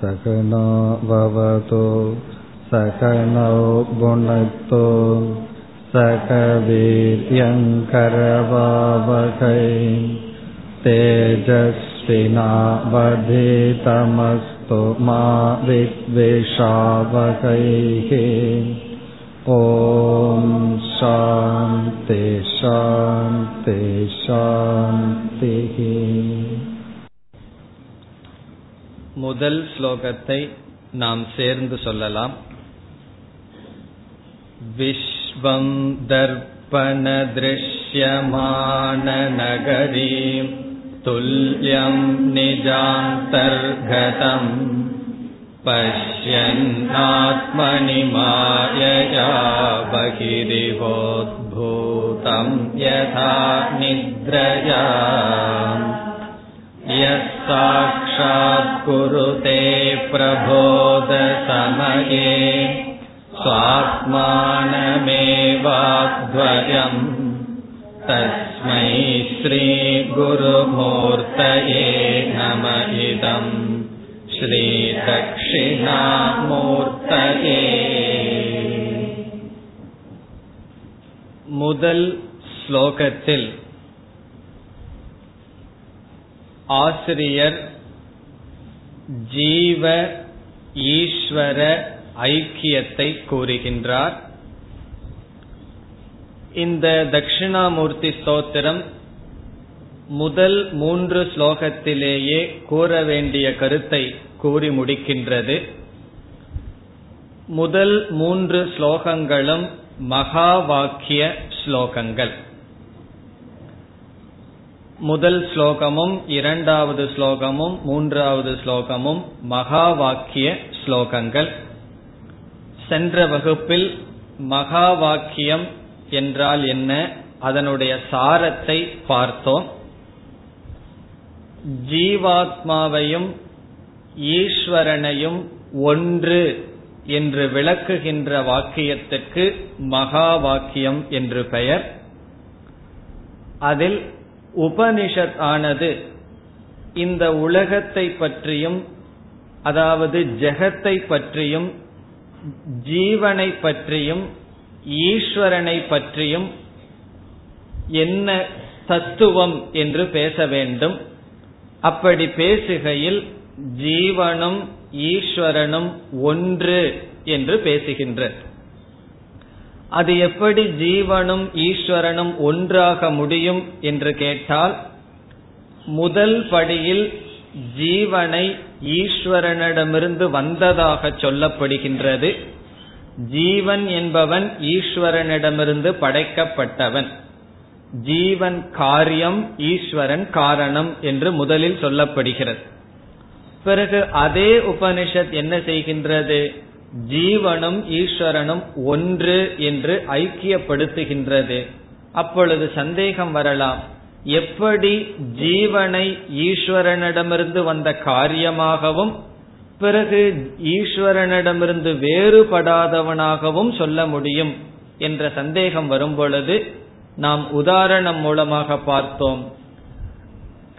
சகனோ பவது சகனோ புனக்து சகவீர்யங்கரவாவகை தேஜஸ்வினாவதீதமஸ்து மா வித்விஷாவகை. ஓம் சாந்தி சாந்தி சாந்தி. முதல் ஸ்லோகத்தை நாம் சேர்ந்து சொல்லலாம். விஸ்வம் தர்பண த்ருஷ்யமான நகரீம் துல்யம் நிஜாந்தர்கதம் பஷ்யன் ஆத்மனி மாயயா பகிரிவோத்பூதம் யதா நித்ரயா சாட்சாத் குருதே பிரபோத சமயே ஸ்வாத்மானமேவாத்வயம் தஸ்மை ஸ்ரீ குருமூர்த்தயே நம. இதம் ஸ்ரீ தக்ஷிணாமூர்த்தயே. முதல் ஸ்லோகத்தில் ஆசிரியர் ஜீவ ஈஸ்வர ஐக்கியத்தை கூறுகின்றார். இந்த தட்சிணாமூர்த்தி ஸ்தோத்திரம் முதல் 3 ஸ்லோகத்திலேயே கூற வேண்டிய கருத்தை கூறி முடிக்கின்றது. முதல் 3 ஸ்லோகங்களும் மகா வாக்கிய ஸ்லோகங்கள். முதல் ஸ்லோகமும் இரண்டாவது ஸ்லோகமும் மூன்றாவது ஸ்லோகமும் மகா வாக்கிய ஸ்லோகங்கள். சென்ற வகுப்பில் மகா வாக்கியம் என்றால் என்ன, அதனுடைய சாரத்தை பார்த்தோம். ஜீவாத்மாவையும் ஈஸ்வரனையும் ஒன்று என்று விளக்குகின்ற வாக்கியத்துக்கு மகா வாக்கியம் என்று பெயர். அதில் உபனிஷத் ஆனது இந்த உலகத்தை பற்றியும், அதாவது ஜெகத்தை பற்றியும், ஜீவனை பற்றியும், ஈஸ்வரனை பற்றியும் என்ன தத்துவம் என்று பேச வேண்டும். அப்படி பேசுகையில் ஜீவனும் ஈஸ்வரனும் ஒன்று என்று பேசுகின்ற, அது எப்படி ஜீவனும் ஈஸ்வரனும் ஒன்றாக முடியும் என்று கேட்டால், முதல் படியில் ஜீவனை ஈஸ்வரனிடமிருந்து வந்ததாக சொல்லப்படுகின்றது. ஜீவன் என்பவன் ஈஸ்வரனிடமிருந்து படைக்கப்பட்டவன். ஜீவன் காரியம், ஈஸ்வரன் காரணம் என்று முதலில் சொல்லப்படுகிறது. பிறகு அதே உபனிஷத் என்ன செய்கின்றது, ஜீவனும் ஈஸ்வரனும் ஒன்று என்று ஐக்கியப்படுத்துகின்றது. அப்பொழுது சந்தேகம் வரலாம், எப்படி ஜீவனை ஈஸ்வரனிடமிருந்து வந்த காரியமாகவும் பிறகு ஈஸ்வரனிடமிருந்து வேறுபடாதவனாகவும் சொல்ல முடியும் என்ற சந்தேகம் வரும் பொழுது நாம் உதாரணம் மூலமாக பார்த்தோம்.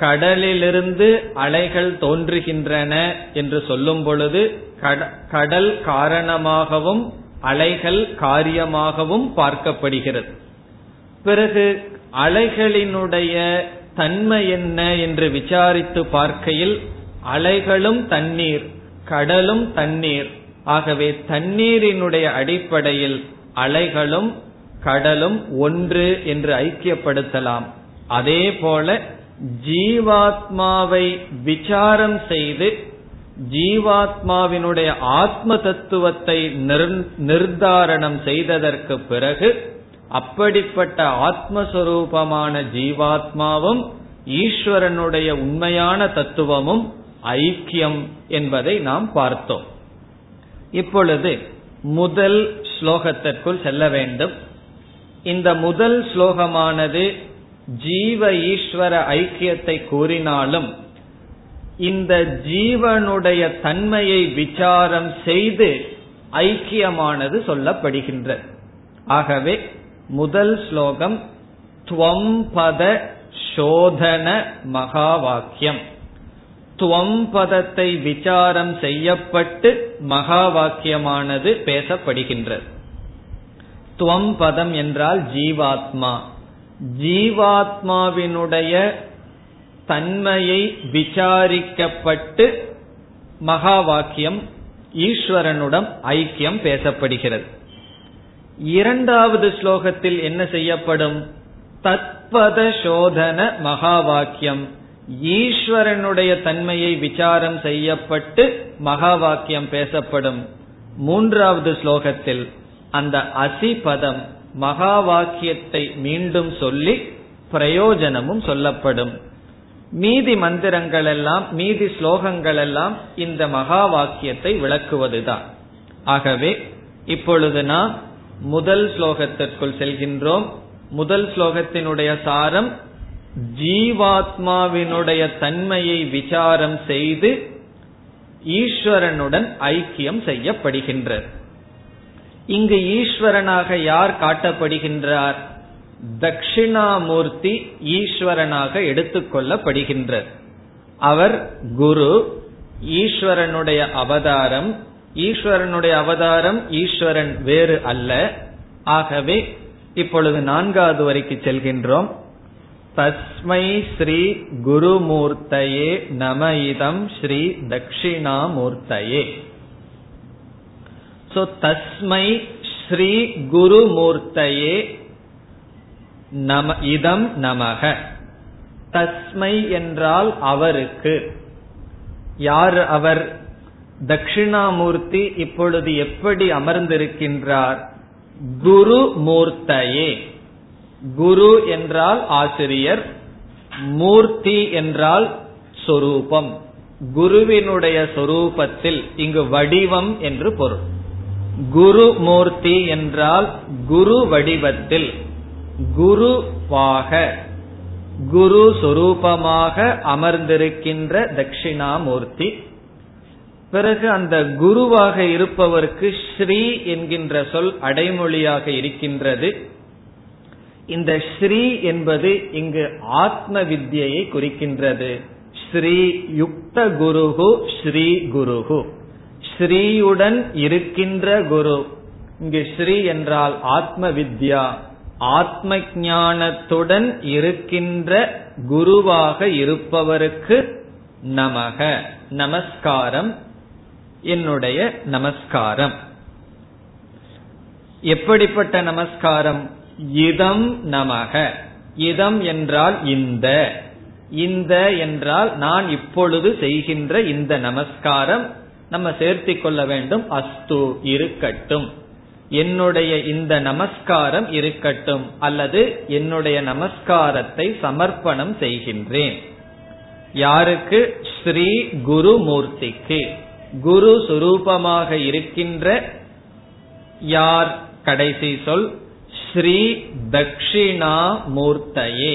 கடலிலிருந்து அலைகள் தோன்றுகின்றன என்று சொல்லும் பொழுது கடல் காரணமாகவும் அலைகள் காரியமாகவும் பார்க்கப்படுகிறது. பிறகு அலைகளினுடைய தன்மை என்ன என்று விசாரித்து பார்க்கையில் அலைகளும் தண்ணீர், கடலும் தண்ணீர். ஆகவே தண்ணீரினுடைய அடிப்படையில் அலைகளும் கடலும் ஒன்று என்று ஐக்கியப்படுத்தலாம். அதே போல ஜீவாத்மாவை விசாரம் செய்து ஜீவாத்மாவினுடைய ஆத்ம தத்துவத்தை நிர்தாரணம் செய்ததற்கு பிறகு அப்படிப்பட்ட ஆத்மஸ்வரூபமான ஜீவாத்மாவும் ஈஸ்வரனுடைய உண்மையான தத்துவமும் ஐக்கியம் என்பதை நாம் பார்த்தோம். இப்பொழுது முதல் ஸ்லோகத்திற்குள் செல்ல வேண்டும். இந்த முதல் ஸ்லோகமானது ஜீவ ஈஸ்வர ஐக்கியத்தை கூறினாலும் இந்த ஜீவனுடைய தன்மையை விசாரம் செய்து ஐக்கியமானது சொல்லப்படுகின்றது. ஆகவே முதல் ஸ்லோகம் த்வம் பத சோதன மகா வாக்கியம். துவம் பதத்தை விசாரம் செய்யப்பட்டு மகா வாக்கியமானது பேசப்படுகின்றது. துவம் பதம் என்றால் ஜீவாத்மா. ஜீவாத்மாவினுடைய தன்மையை விசாரிக்கப்பட்டு மகா வாக்கியம் ஈஸ்வரனுடன் ஐக்கியம் பேசப்படுகிறது. இரண்டாவது ஸ்லோகத்தில் என்ன செய்யப்படும்? தத்பத சோதன மகா வாக்கியம். ஈஸ்வரனுடைய தன்மையை விசாரம் செய்யப்பட்டு மகா வாக்கியம் பேசப்படும். மூன்றாவது ஸ்லோகத்தில் அந்த அசி பதம் மகா வாக்கியத்தை மீண்டும் சொல்லி பிரயோஜனமும் சொல்லப்படும். மீதி மந்திரங்கள் எல்லாம், மீதி ஸ்லோகங்கள் எல்லாம் இந்த மகா வாக்கியத்தை விளக்குவதுதான். ஆகவே இப்பொழுது நாம் முதல் ஸ்லோகத்திற்குள் செல்கின்றோம். முதல் ஸ்லோகத்தினுடைய சாரம், ஜீவாத்மாவினுடைய தன்மையை விசாரம் செய்து ஈஸ்வரனுடன் ஐக்கியம் செய்யப்படுகின்றது. இங்கு ஈஸ்வரனாக யார் காட்டப்படுகின்றார்? தட்சிணாமூர்த்தி ஈஸ்வரனாக எடுத்துக்கொள்ளப்படுகின்றார். அவர் குரு, ஈஸ்வரனுடைய அவதாரம். ஈஸ்வரனுடைய அவதாரம் ஈஸ்வரன் வேறு அல்ல. ஆகவே இப்பொழுது நான்காவது வரைக்கு செல்கின்றோம். தஸ்மை ஸ்ரீ குருமூர்த்தயே நம இதம் ஸ்ரீ தட்சிணாமூர்த்தயே. சோ தஸ்மை ஸ்ரீ குருமூர்த்தயே நம இதம் நமக. தஸ்மை என்றால் அவருக்கு. யார் அவர்? தட்சிணாமூர்த்தி இப்பொழுது எப்படி அமர்ந்திருக்கின்றார்? குரு மூர்த்தையே. குரு என்றால் ஆசிரியர், மூர்த்தி என்றால் சொரூபம். குருவினுடைய சொரூபத்தில் இங்கு வடிவம் என்று பொருள். குரு மூர்த்தி என்றால் குரு வடிவத்தில், குருவாக, குரு சொரூபமாக அமர்ந்திருக்கின்ற தட்சிணாமூர்த்தி. பிறகு அந்த குருவாக இருப்பவருக்கு ஸ்ரீ என்கின்ற சொல் அடைமொழியாக இருக்கின்றது. இந்த ஸ்ரீ என்பது இங்கு ஆத்ம வித்யை குறிக்கின்றது. ஸ்ரீ யுக்த குருஹு ஸ்ரீ குருஹு, ஸ்ரீயுடன் இருக்கின்ற குரு. இங்கு ஸ்ரீ என்றால் ஆத்ம வித்யா, ஆத்ம ஞானத்துடன் இருக்கின்ற குருவாக இருப்பவருக்கு நமக, நமஸ்காரம், என்னுடைய நமஸ்காரம். எப்படிப்பட்ட நமஸ்காரம்? இதம் நமக. இதம் என்றால் இந்த என்றால் நான் இப்பொழுது செய்கின்ற இந்த நமஸ்காரம். நம்ம சேர்த்திக் கொள்ள வேண்டும், அஸ்து, இருக்கட்டும், என்னுடைய இந்த நமஸ்காரம் இருக்கட்டும், அல்லது என்னுடைய நமஸ்காரத்தை சமர்ப்பணம் செய்கின்றேன். யாருக்கு? ஸ்ரீ குரு மூர்த்திக்கு, குரு சுரூபமாக இருக்கின்ற. யார்? கடைசி சொல் ஸ்ரீ தட்சிணாமூர்த்தையே,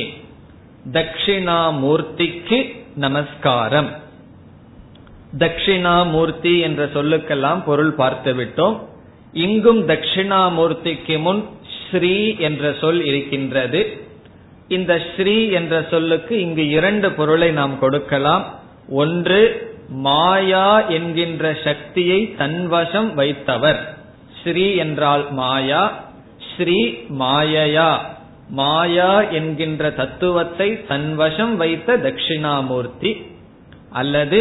தட்சிணாமூர்த்திக்கு நமஸ்காரம். தட்சிணாமூர்த்தி என்ற சொல்லுக்கெல்லாம் பொருள் பார்த்துவிட்டோம். இங்கும் தட்சிணாமூர்த்திக்கு முன் ஸ்ரீ என்ற சொல் இருக்கின்றது. இந்த ஸ்ரீ என்ற சொல்லுக்கு இங்கு இரண்டு பொருளை நாம் கொடுக்கலாம். ஒன்று, மாயா என்கின்ற சக்தியை தன்வசம் வைத்தவர். ஸ்ரீ என்றால் மாயா. ஸ்ரீ மாயையா, மாயா என்கின்ற தத்துவத்தை தன்வசம் வைத்த தட்சிணாமூர்த்தி. அல்லது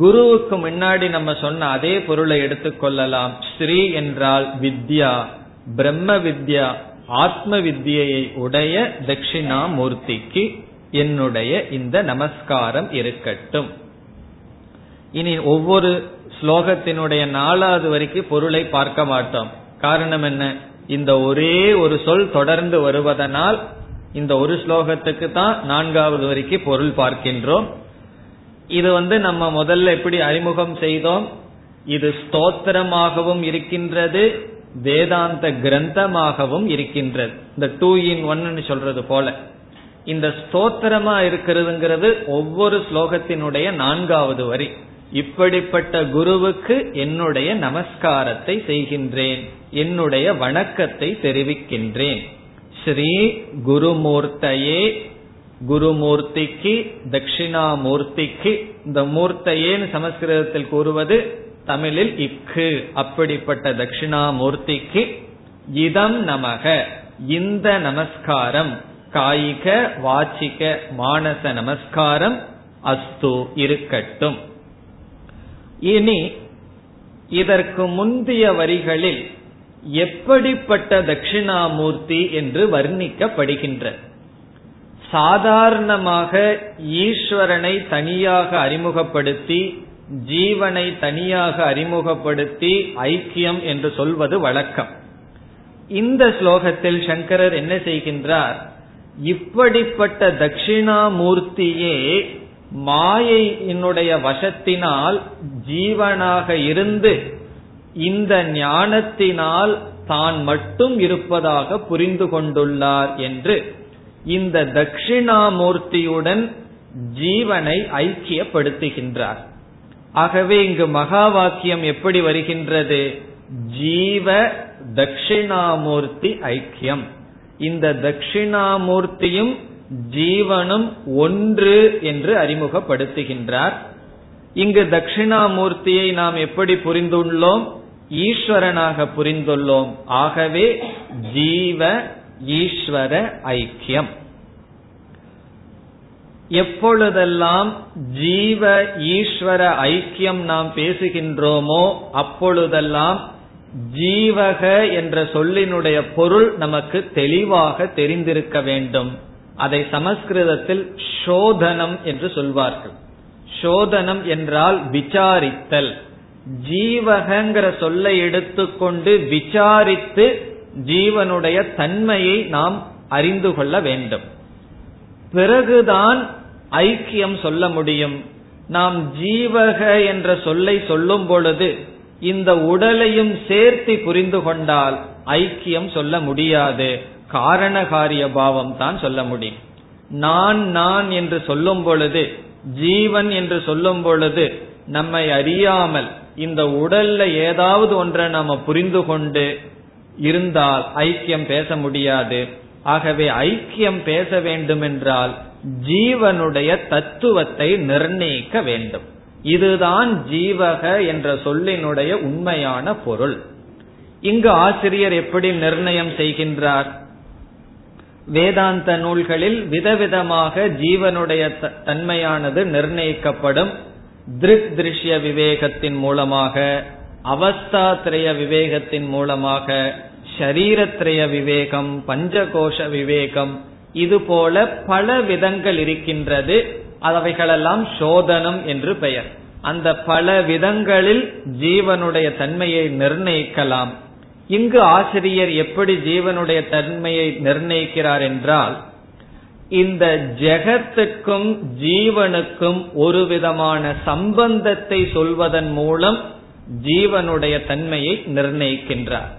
குருவுக்கு முன்னாடி நம்ம சொன்ன அதே பொருளை எடுத்துக்கொள்ளலாம். ஸ்ரீ என்றால் வித்யா, பிரம்ம வித்யா, ஆத்ம வித்யை உடைய தட்சிணாமூர்த்திக்கு என்னுடைய இந்த நமஸ்காரம் இருக்கட்டும். இனி ஒவ்வொரு ஸ்லோகத்தினுடைய நாலாவது வரைக்கும் பொருளை பார்க்க மாட்டோம். காரணம் என்ன? இந்த ஒரே ஒரு சொல் தொடர்ந்து வருவதனால் இந்த ஒரு ஸ்லோகத்துக்கு தான் நான்காவது வரைக்கும் பொருள் பார்க்கின்றோம். இது நம்ம முதல்ல எப்படி அறிமுகம் செய்தோம்? இது ஸ்தோத்திரமாகவும் இருக்கின்றது, வேதாந்த கிரந்தமாகவும் இருக்கின்றது. இந்த 2 in 1 சொல்றது போல இந்த ஸ்தோத்திரமா இருக்கிறதுங்கிறது ஒவ்வொரு ஸ்லோகத்தினுடைய நான்காவது வரி. இப்படிப்பட்ட குருவுக்கு என்னுடைய நமஸ்காரத்தை செய்கின்றேன், என்னுடைய வணக்கத்தை தெரிவிக்கின்றேன். ஸ்ரீ குருமூர்த்தையே குருமூர்த்திக்கு தட்சிணாமூர்த்திக்கு இந்த மூர்த்தையேன்னு சமஸ்கிருதத்தில் கூறுவது, தமிழில் இக்கு அப்படிப்பட்ட தட்சிணாமூர்த்திக்கு இதம் நமக இந்த நமஸ்காரம், காயிக வாச்சிக மானச நமஸ்காரம் அஸ்து இருக்கட்டும். இனி இதற்கு முந்தைய வரிகளில் எப்படிப்பட்ட தட்சிணாமூர்த்தி என்று வர்ணிக்கப்படுகின்ற, சாதாரணமாக ஈஸ்வரனை தனியாக அறிமுகப்படுத்தி ஜீவனை தனியாக அறிமுகப்படுத்தி ஐக்கியம் என்று சொல்வது வழக்கம். இந்த ஸ்லோகத்தில் சங்கரர் என்ன செய்கின்றார், இப்படிப்பட்ட தட்சிணாமூர்த்தியே மாயையினுடைய வசத்தினால் ஜீவனாக இருந்து இந்த ஞானத்தினால் தான் மட்டும் இருப்பதாக புரிந்து கொண்டுள்ளார் என்று இந்த தட்சிணாமூர்த்தியுடன் ஜீவனை ஐக்கியப்படுத்துகின்றார். ஆகவே இங்கு மகா வாக்கியம் எப்படி வருகின்றது, ஜீவ தட்சிணாமூர்த்தி ஐக்கியம், இந்த தட்சிணாமூர்த்தியும் ஜீவனும் ஒன்று என்று அறிமுகப்படுத்துகின்றார். இங்கு தட்சிணாமூர்த்தியை நாம் எப்படி புரிந்துள்ளோம், ஈஸ்வரனாக புரிந்துள்ளோம். ஆகவே ஜீவ ஈஸ்வர ஐக்கியம். எப்பொழுதெல்லாம் ஜீவ ஈஸ்வர ஐக்கியம் நாம் பேசுகின்றோமோ அப்பொழுதெல்லாம் ஜீவக என்ற சொல்லினுடைய பொருள் நமக்கு தெளிவாக தெரிந்திருக்க வேண்டும். அதை சமஸ்கிருதத்தில் சோதனம் என்று சொல்வார்கள். சோதனம் என்றால் விசாரித்தல். ஜீவகங்கிற சொல்லை எடுத்துக்கொண்டு விசாரித்து ஜீவனுடைய தன்மையை நாம் அறிந்து கொள்ள வேண்டும். பிறகுதான் ஐக்கியம் சொல்ல முடியும். நாம் ஜீவக என்ற சொல்லை சொல்லும் பொழுது இந்த உடலையும் சேர்த்து புரிந்து கொண்டால் ஐக்கியம் சொல்ல முடியாது, காரண காரிய பாவம் தான் சொல்ல முடியும். நான் நான் என்று சொல்லும் பொழுது, ஜீவன் என்று சொல்லும் பொழுது நம்மை அறியாமல் இந்த உடல்ல ஏதாவது ஒன்றை நாம புரிந்து கொண்டு இருந்தால் ஐக்கியம் பேச முடியாது. ஆகவே ஐக்கியம் பேச வேண்டுமென்றால் ஜீவனுடைய தத்துவத்தை நிர்ணயிக்க வேண்டும். இதுதான் ஜீவக என்ற சொல்லினுடைய உண்மையான பொருள். இங்கு ஆசிரியர் எப்படி நிர்ணயம் செய்கின்றார், வேதாந்த நூல்களில் விதவிதமாக ஜீவனுடைய தன்மையானது நிர்ணயிக்கப்படும். திருக் திருஷ்ய விவேகத்தின் மூலமாக, அவஸ்தாத்ரய விவேகத்தின் மூலமாக, ஷரீரத்ரய விவேகம், பஞ்சகோஷ விவேகம், இது போல பல விதங்கள் இருக்கின்றது. அவைகளெல்லாம் சோதனம் என்று பெயர். அந்த பல விதங்களில் ஜீவனுடைய தன்மையை நிர்ணயிக்கலாம். இங்கு ஆசிரியர் எப்படி ஜீவனுடைய தன்மையை நிர்ணயிக்கிறார் என்றால், இந்த ஜெகத்துக்கும் ஜீவனுக்கும் ஒரு விதமான சம்பந்தத்தை சொல்வதன் மூலம் ஜீவனுடைய தன்மையை நிர்ணயிக்கின்றார்.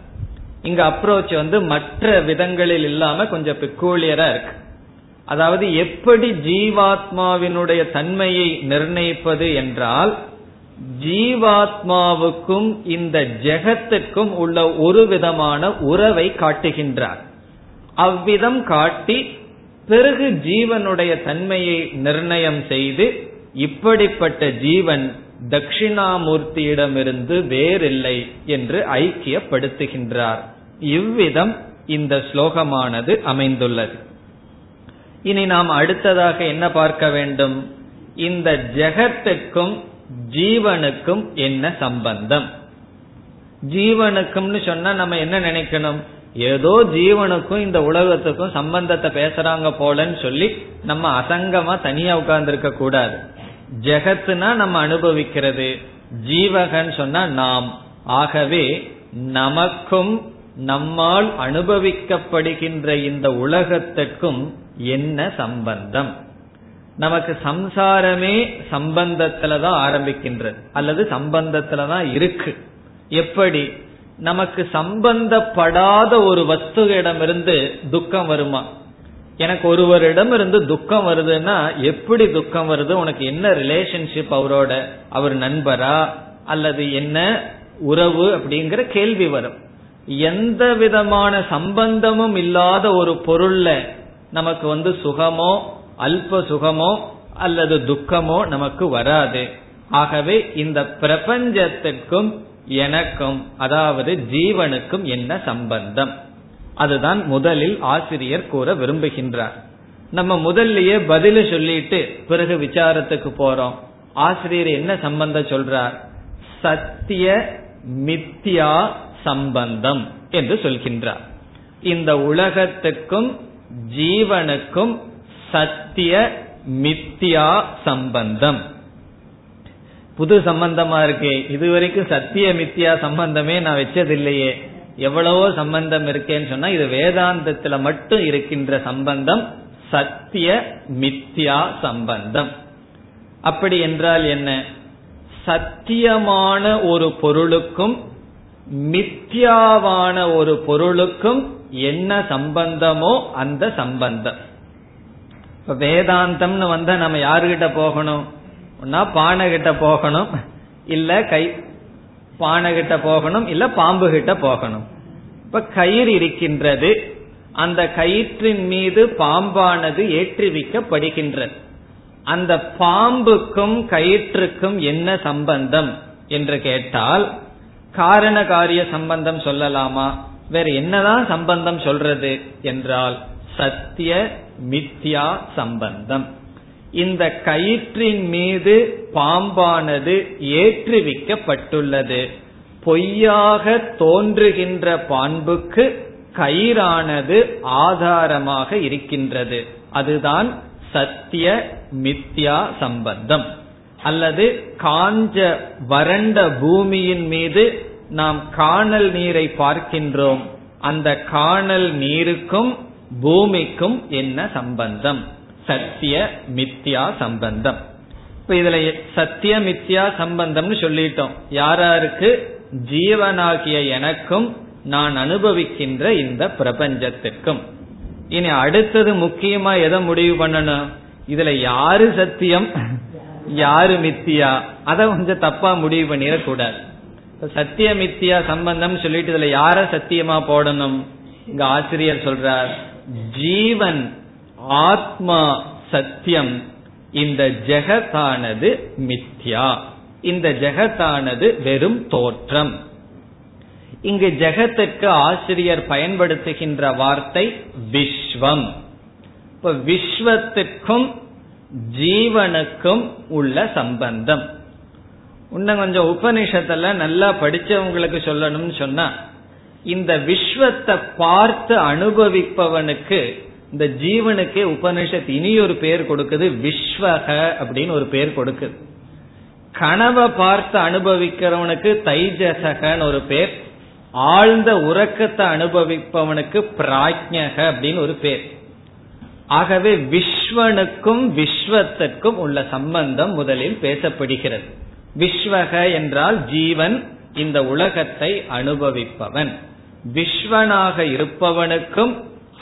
இங்க அப்ரோச் மற்ற விதங்களில் இல்லாம கொஞ்சம் பெக்கூலியரா இருக்கு. அதாவது எப்படி ஜீவாத்மாவினுடைய தன்மையை நிர்ணயிப்பது என்றால், ஜீவாத்மாவுக்கும் இந்த ஜெகத்துக்கும் உள்ள ஒரு விதமான உறவை காட்டுகின்றார். அவ்விதம் காட்டி பிறகு ஜீவனுடைய தன்மையை நிர்ணயம் செய்து, இப்படிப்பட்ட ஜீவன் தட்சிணாமூர்த்தியிடமிருந்து வேறில்லை என்று ஐக்கியப்படுத்துகின்றார். இவ்விதம் இந்த ஸ்லோகமானது அமைந்துள்ளது. இனி நாம் அடுத்ததாக என்ன பார்க்க வேண்டும், இந்த ஜெகத்துக்கும் ஜீவனுக்கும் என்ன சம்பந்தம். ஜீவனுக்கும் சொன்னா நம்ம என்ன நினைக்கணும், ஏதோ ஜீவனுக்கும் இந்த உலகத்துக்கும் சம்பந்தத்தை பேசுறாங்க போலன்னு சொல்லி நம்ம அசங்கமா தனியா உட்கார்ந்துருக்க கூடாது. ஜெகத்துனா நம்ம அனுபவிக்கிறது, ஜீவகன் சொன்னா நாம். ஆகவே நமக்கும் நம்மால் அனுபவிக்கப்படுகின்ற இந்த உலகத்துக்கும் என்ன சம்பந்தம். நமக்கு சம்சாரமே சம்பந்தத்துலதான் ஆரம்பிக்கின்றது, அல்லது சம்பந்தத்துலதான் இருக்கு. எப்படி நமக்கு சம்பந்தப்படாத ஒரு வஸ்துவிடமிருந்து துக்கம் வருமா? எனக்கு ஒருவரிடம் இருந்து துக்கம் வருதுன்னா எப்படி துக்கம் வருது, உனக்கு என்ன ரிலேஷன்ஷிப் அவரோட, அவர் நண்பரா அல்லது என்ன உறவு அப்படிங்கிற கேள்வி வரும். எந்த விதமான சம்பந்தமும் இல்லாத ஒரு பொருள்ல நமக்கு சுகமோ அல்ப சுகமோ அல்லது துக்கமோ நமக்கு வராது. ஆகவே இந்த பிரபஞ்சத்திற்கும் எனக்கும் அதாவது ஜீவனுக்கும் என்ன சம்பந்தம், அதுதான் முதலில் ஆசிரியர் கூற விரும்புகின்றார். நம்ம முதல்லயே பதில சொல்லிட்டு பிறகு விசாரத்துக்கு போறோம். ஆசிரியர் என்ன சம்பந்தம் சொல்றார்? சத்திய மித்யா சம்பந்தம் என்று சொல்கின்றார். இந்த உலகத்துக்கும் ஜீவனுக்கும் சத்திய மித்யா சம்பந்தம். புது சம்பந்தமா இருக்கு, இதுவரைக்கும் சத்திய மித்யா சம்பந்தமே நான் வச்சதில்லையே, எவ்வளவோ சம்பந்தம் இருக்கேன்னு சொன்னா இது வேதாந்தத்துல மட்டும் இருக்கின்ற சம்பந்தம் சத்திய மித்யா சம்பந்தம். அப்படி என்றால் என்ன? சத்தியமான ஒரு பொருளுக்கும் மித்யாவான ஒரு பொருளுக்கும் என்ன சம்பந்தமோ அந்த சம்பந்தம். இப்ப வேதாந்தம்னு வந்தா நம்ம யாருகிட்ட போகணும்? ஒன்னா பானை கிட்ட போகணும், இல்ல கை பானை கிட்ட போகணும், இல்ல பாம்பு கிட்ட போகணும். இப்ப கயிறு இருக்கின்றது, அந்த கயிற்றின் மீது பாம்பானது ஏற்றுவிக்கப்படுகின்றது. அந்த பாம்புக்கும் கயிற்றுக்கும் என்ன சம்பந்தம் என்று கேட்டால் காரண காரிய சம்பந்தம் சொல்லலாமா? வேற என்னதான் சம்பந்தம் சொல்றது என்றால் சத்திய மித்யா சம்பந்தம். இந்த கயிற்றின் மீது பாம்பானது ஏற்றுவிக்கப்பட்டுள்ளது. பொய்யாக தோன்றுகின்ற பாம்புக்கு கயிறானது ஆதாரமாக இருக்கின்றது. அதுதான் சத்திய மித்யா சம்பந்தம். அல்லது காஞ்ச வறண்ட பூமியின் மீது நாம் காணல் நீரை பார்க்கின்றோம், அந்த காணல் நீருக்கும் பூமிக்கும் என்ன சம்பந்தம்? சத்திய மித்யா சம்பந்தம். இப்ப இதுல சத்திய மித்யா சம்பந்தம்னு சொல்லிட்டோம். யாராருக்கு? ஜீவனாகிய எனக்கும் நான் அனுபவிக்கின்ற இந்த பிரபஞ்சத்திற்கும். இனி அடுத்தது முக்கியமா எதை முடிவு பண்ணணும்? இதுல யாரு சத்தியம் யாரு மித்தியா அத கொஞ்சம் தப்பா முடிவு பண்ணிடக்கூடாது. சத்திய மித்தியா சம்பந்தம் சொல்லிட்டு இதுல யார சத்தியமா போடணும்? இங்க ஆசிரியர் சொல்றார், ஜீவன் ஆத்மா சத்தியம், இந்த ஜெகத்தானது மித்யா, இந்த ஜெகத்தானது வெறும் தோற்றம். இங்கு ஜெகத்துக்கு ஆசிரியர் பயன்படுத்துகின்ற வார்த்தை விஸ்வம். இப்ப விஸ்வத்துக்கும் ஜீவனுக்கும் உள்ள சம்பந்தம் இன்னும் கொஞ்சம் உபநிஷத்துல நல்லா படிச்சவங்களுக்கு சொல்லணும்னு சொன்னா, இந்த விஸ்வத்தை பார்த்து அனுபவிப்பவனுக்கு, இந்த ஜீவனுக்கே உபனிஷத் இனி ஒரு பேர் கொடுக்குது, விஸ்வக அப்படின்னு ஒரு பேர் கொடுக்குது. கனவை பார்த்து அனுபவிக்கிறவனுக்கு தைஜசகன்னு ஒரு பேர், ஆழ்ந்த உறக்கத்தை அனுபவிப்பவனுக்கு பிராஜ்ஞக அப்படின்னு ஒரு பேர். ஆகவே விஸ்வனுக்கும் விஸ்வத்திற்கும் உள்ள சம்பந்தம் முதலில் பேசப்படுகிறது. விஸ்வக என்றால் ஜீவன், இந்த உலகத்தை அனுபவிப்பவன். விஸ்வனாக இருப்பவனுக்கும்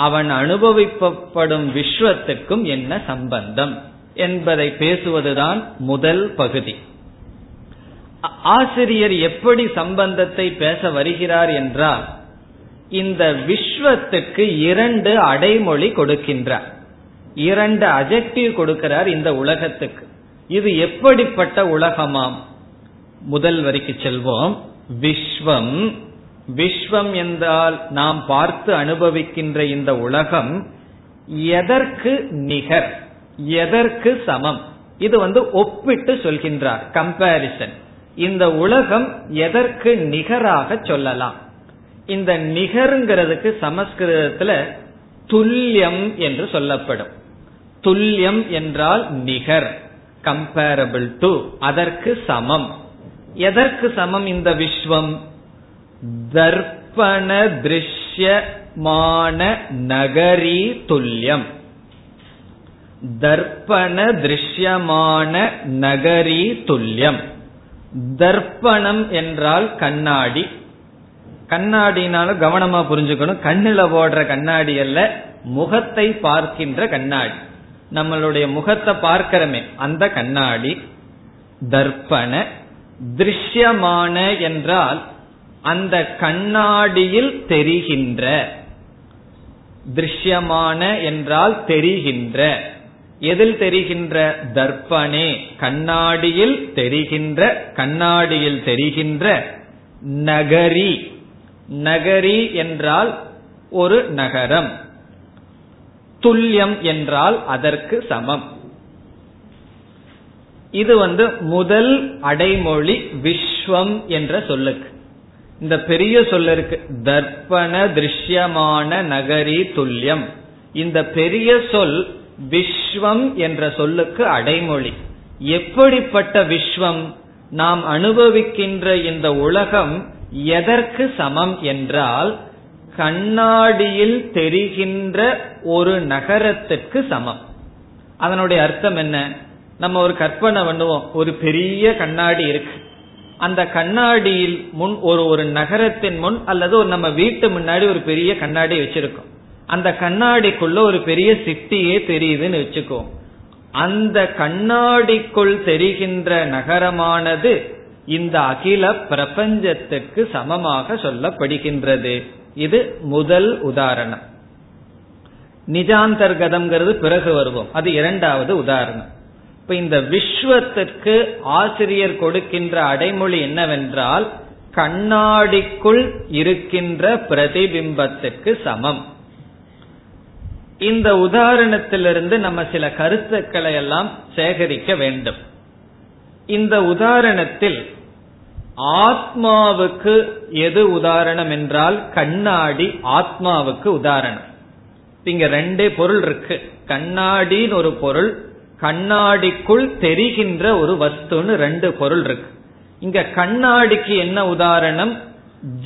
அவன் அனுபவிக்கப்படும் விஸ்வத்திற்கும் என்ன சம்பந்தம் என்பதை பேசுவதுதான் முதல் பகுதி. ஆசிரியர் எப்படி சம்பந்தத்தை பேச வருகிறார் என்றால், இந்த விஸ்வத்துக்கு இரண்டு அடைமொழி கொடுக்கின்றார், இரண்டு அஜெக்டிவ் கொடுக்கிறார் இந்த உலகத்துக்கு. இது எப்படிப்பட்ட உலகமாம்? முதல் வரிக்கு செல்வோம். விஸ்வம், விஸ்வம் என்றால் நாம் பார்த்து அனுபவிக்கின்ற இந்த உலகம் எதற்கு நிகர், எதற்கு சமம்? இது ஒப்பிட்டு சொல்கின்றார், கம்பேரிசன். இந்த உலகம் எதற்கு நிகராக சொல்லலாம்? இந்த நிகருங்கிறதுக்கு சமஸ்கிருதத்துல துல்லியம் என்று சொல்லப்படும். துல்லியம் என்றால் நிகர், கம்பேரபிள் டு, அதற்கு சமம். எதற்கு சமம் இந்த விஸ்வம்? தர்ப்பண திருஷ்யமான நகரி துல்லியம். தர்ப்பண திருஷ்யமான நகரி துல்லியம். தர்ப்பணம் என்றால் கண்ணாடி. கண்ணாடினாலும் கவனமா புரிஞ்சுக்கணும், கண்ணுல போடுற கண்ணாடி அல்ல, முகத்தை பார்க்கின்ற கண்ணாடி. நம்மளுடைய முகத்தை பார்க்கிறமே அந்த கண்ணாடி தர்ப்பண. திருஷ்யமான என்றால் அந்த கண்ணாடியில் தெரிகின்ற, திருஷ்யமான என்றால் தெரிகின்ற. எதில் தெரிகின்ற தர்ப்பணே கண்ணாடியில் தெரிகின்ற, கண்ணாடியில் தெரிகின்ற நகரி. நகரி என்றால் ஒரு நகரம், துல்லியம் என்றால் அதற்கு சமம். இது முதல் அடைமொழி விஸ்வம் என்ற சொல்லுக்கு. இந்த பெரிய சொல்ல இருக்கு, தர்ப்பண திருஷ்யமான நகரி துல்லியம். இந்த பெரிய சொல் விஸ்வம் என்ற சொல்லுக்கு அடைமொழி. எப்படிப்பட்ட விஸ்வம்? நாம் அனுபவிக்கின்ற இந்த உலகம் எதற்கு சமம் என்றால் கண்ணாடியில் தெரிகின்ற ஒரு நகரத்திற்கு சமம். அதனுடைய அர்த்தம் என்ன? நம்ம ஒரு கற்பனை பண்ணுவோம், ஒரு பெரிய கண்ணாடி இருக்கு, அந்த கண்ணாடியில் முன் ஒரு நகரத்தின் முன் அல்லது ஒரு நம்ம வீட்டு முன்னாடி ஒரு பெரிய கண்ணாடி வச்சிருக்கோம், அந்த கண்ணாடிக்குள்ள ஒரு பெரிய சிட்டியே தெரியுதுன்னு வச்சுக்கோ. அந்த கண்ணாடிக்குள் தெரிகின்ற நகரமானது இந்த அகில பிரபஞ்சத்துக்கு சமமாக சொல்லப்படுகின்றது. இது முதல் உதாரணம். நிஜாந்தர்கதம்ங்கிறது பிறகு வருவோம், அது இரண்டாவது உதாரணம். இப்ப இந்த விஸ்வத்திற்கு ஆசிரியர் கொடுக்கின்ற அடைமொழி என்னவென்றால் கண்ணாடிக்குள் இருக்கின்ற பிரதிபிம்பத்திற்கு சமம். இந்த உதாரணத்திலிருந்து நம்ம சில கருத்துக்களை எல்லாம் சேகரிக்க வேண்டும். இந்த உதாரணத்தில் ஆத்மாவுக்கு எது உதாரணம் என்றால் கண்ணாடி ஆத்மாவுக்கு உதாரணம். இங்க ரெண்டே பொருள் இருக்கு, கண்ணாடின்னு ஒரு பொருள், கண்ணாடிக்குள் தெரிகின்ற ஒரு வஸ்துன்னு ரெண்டு பொருள் இருக்கு. இங்க கண்ணாடிக்கு என்ன உதாரணம்?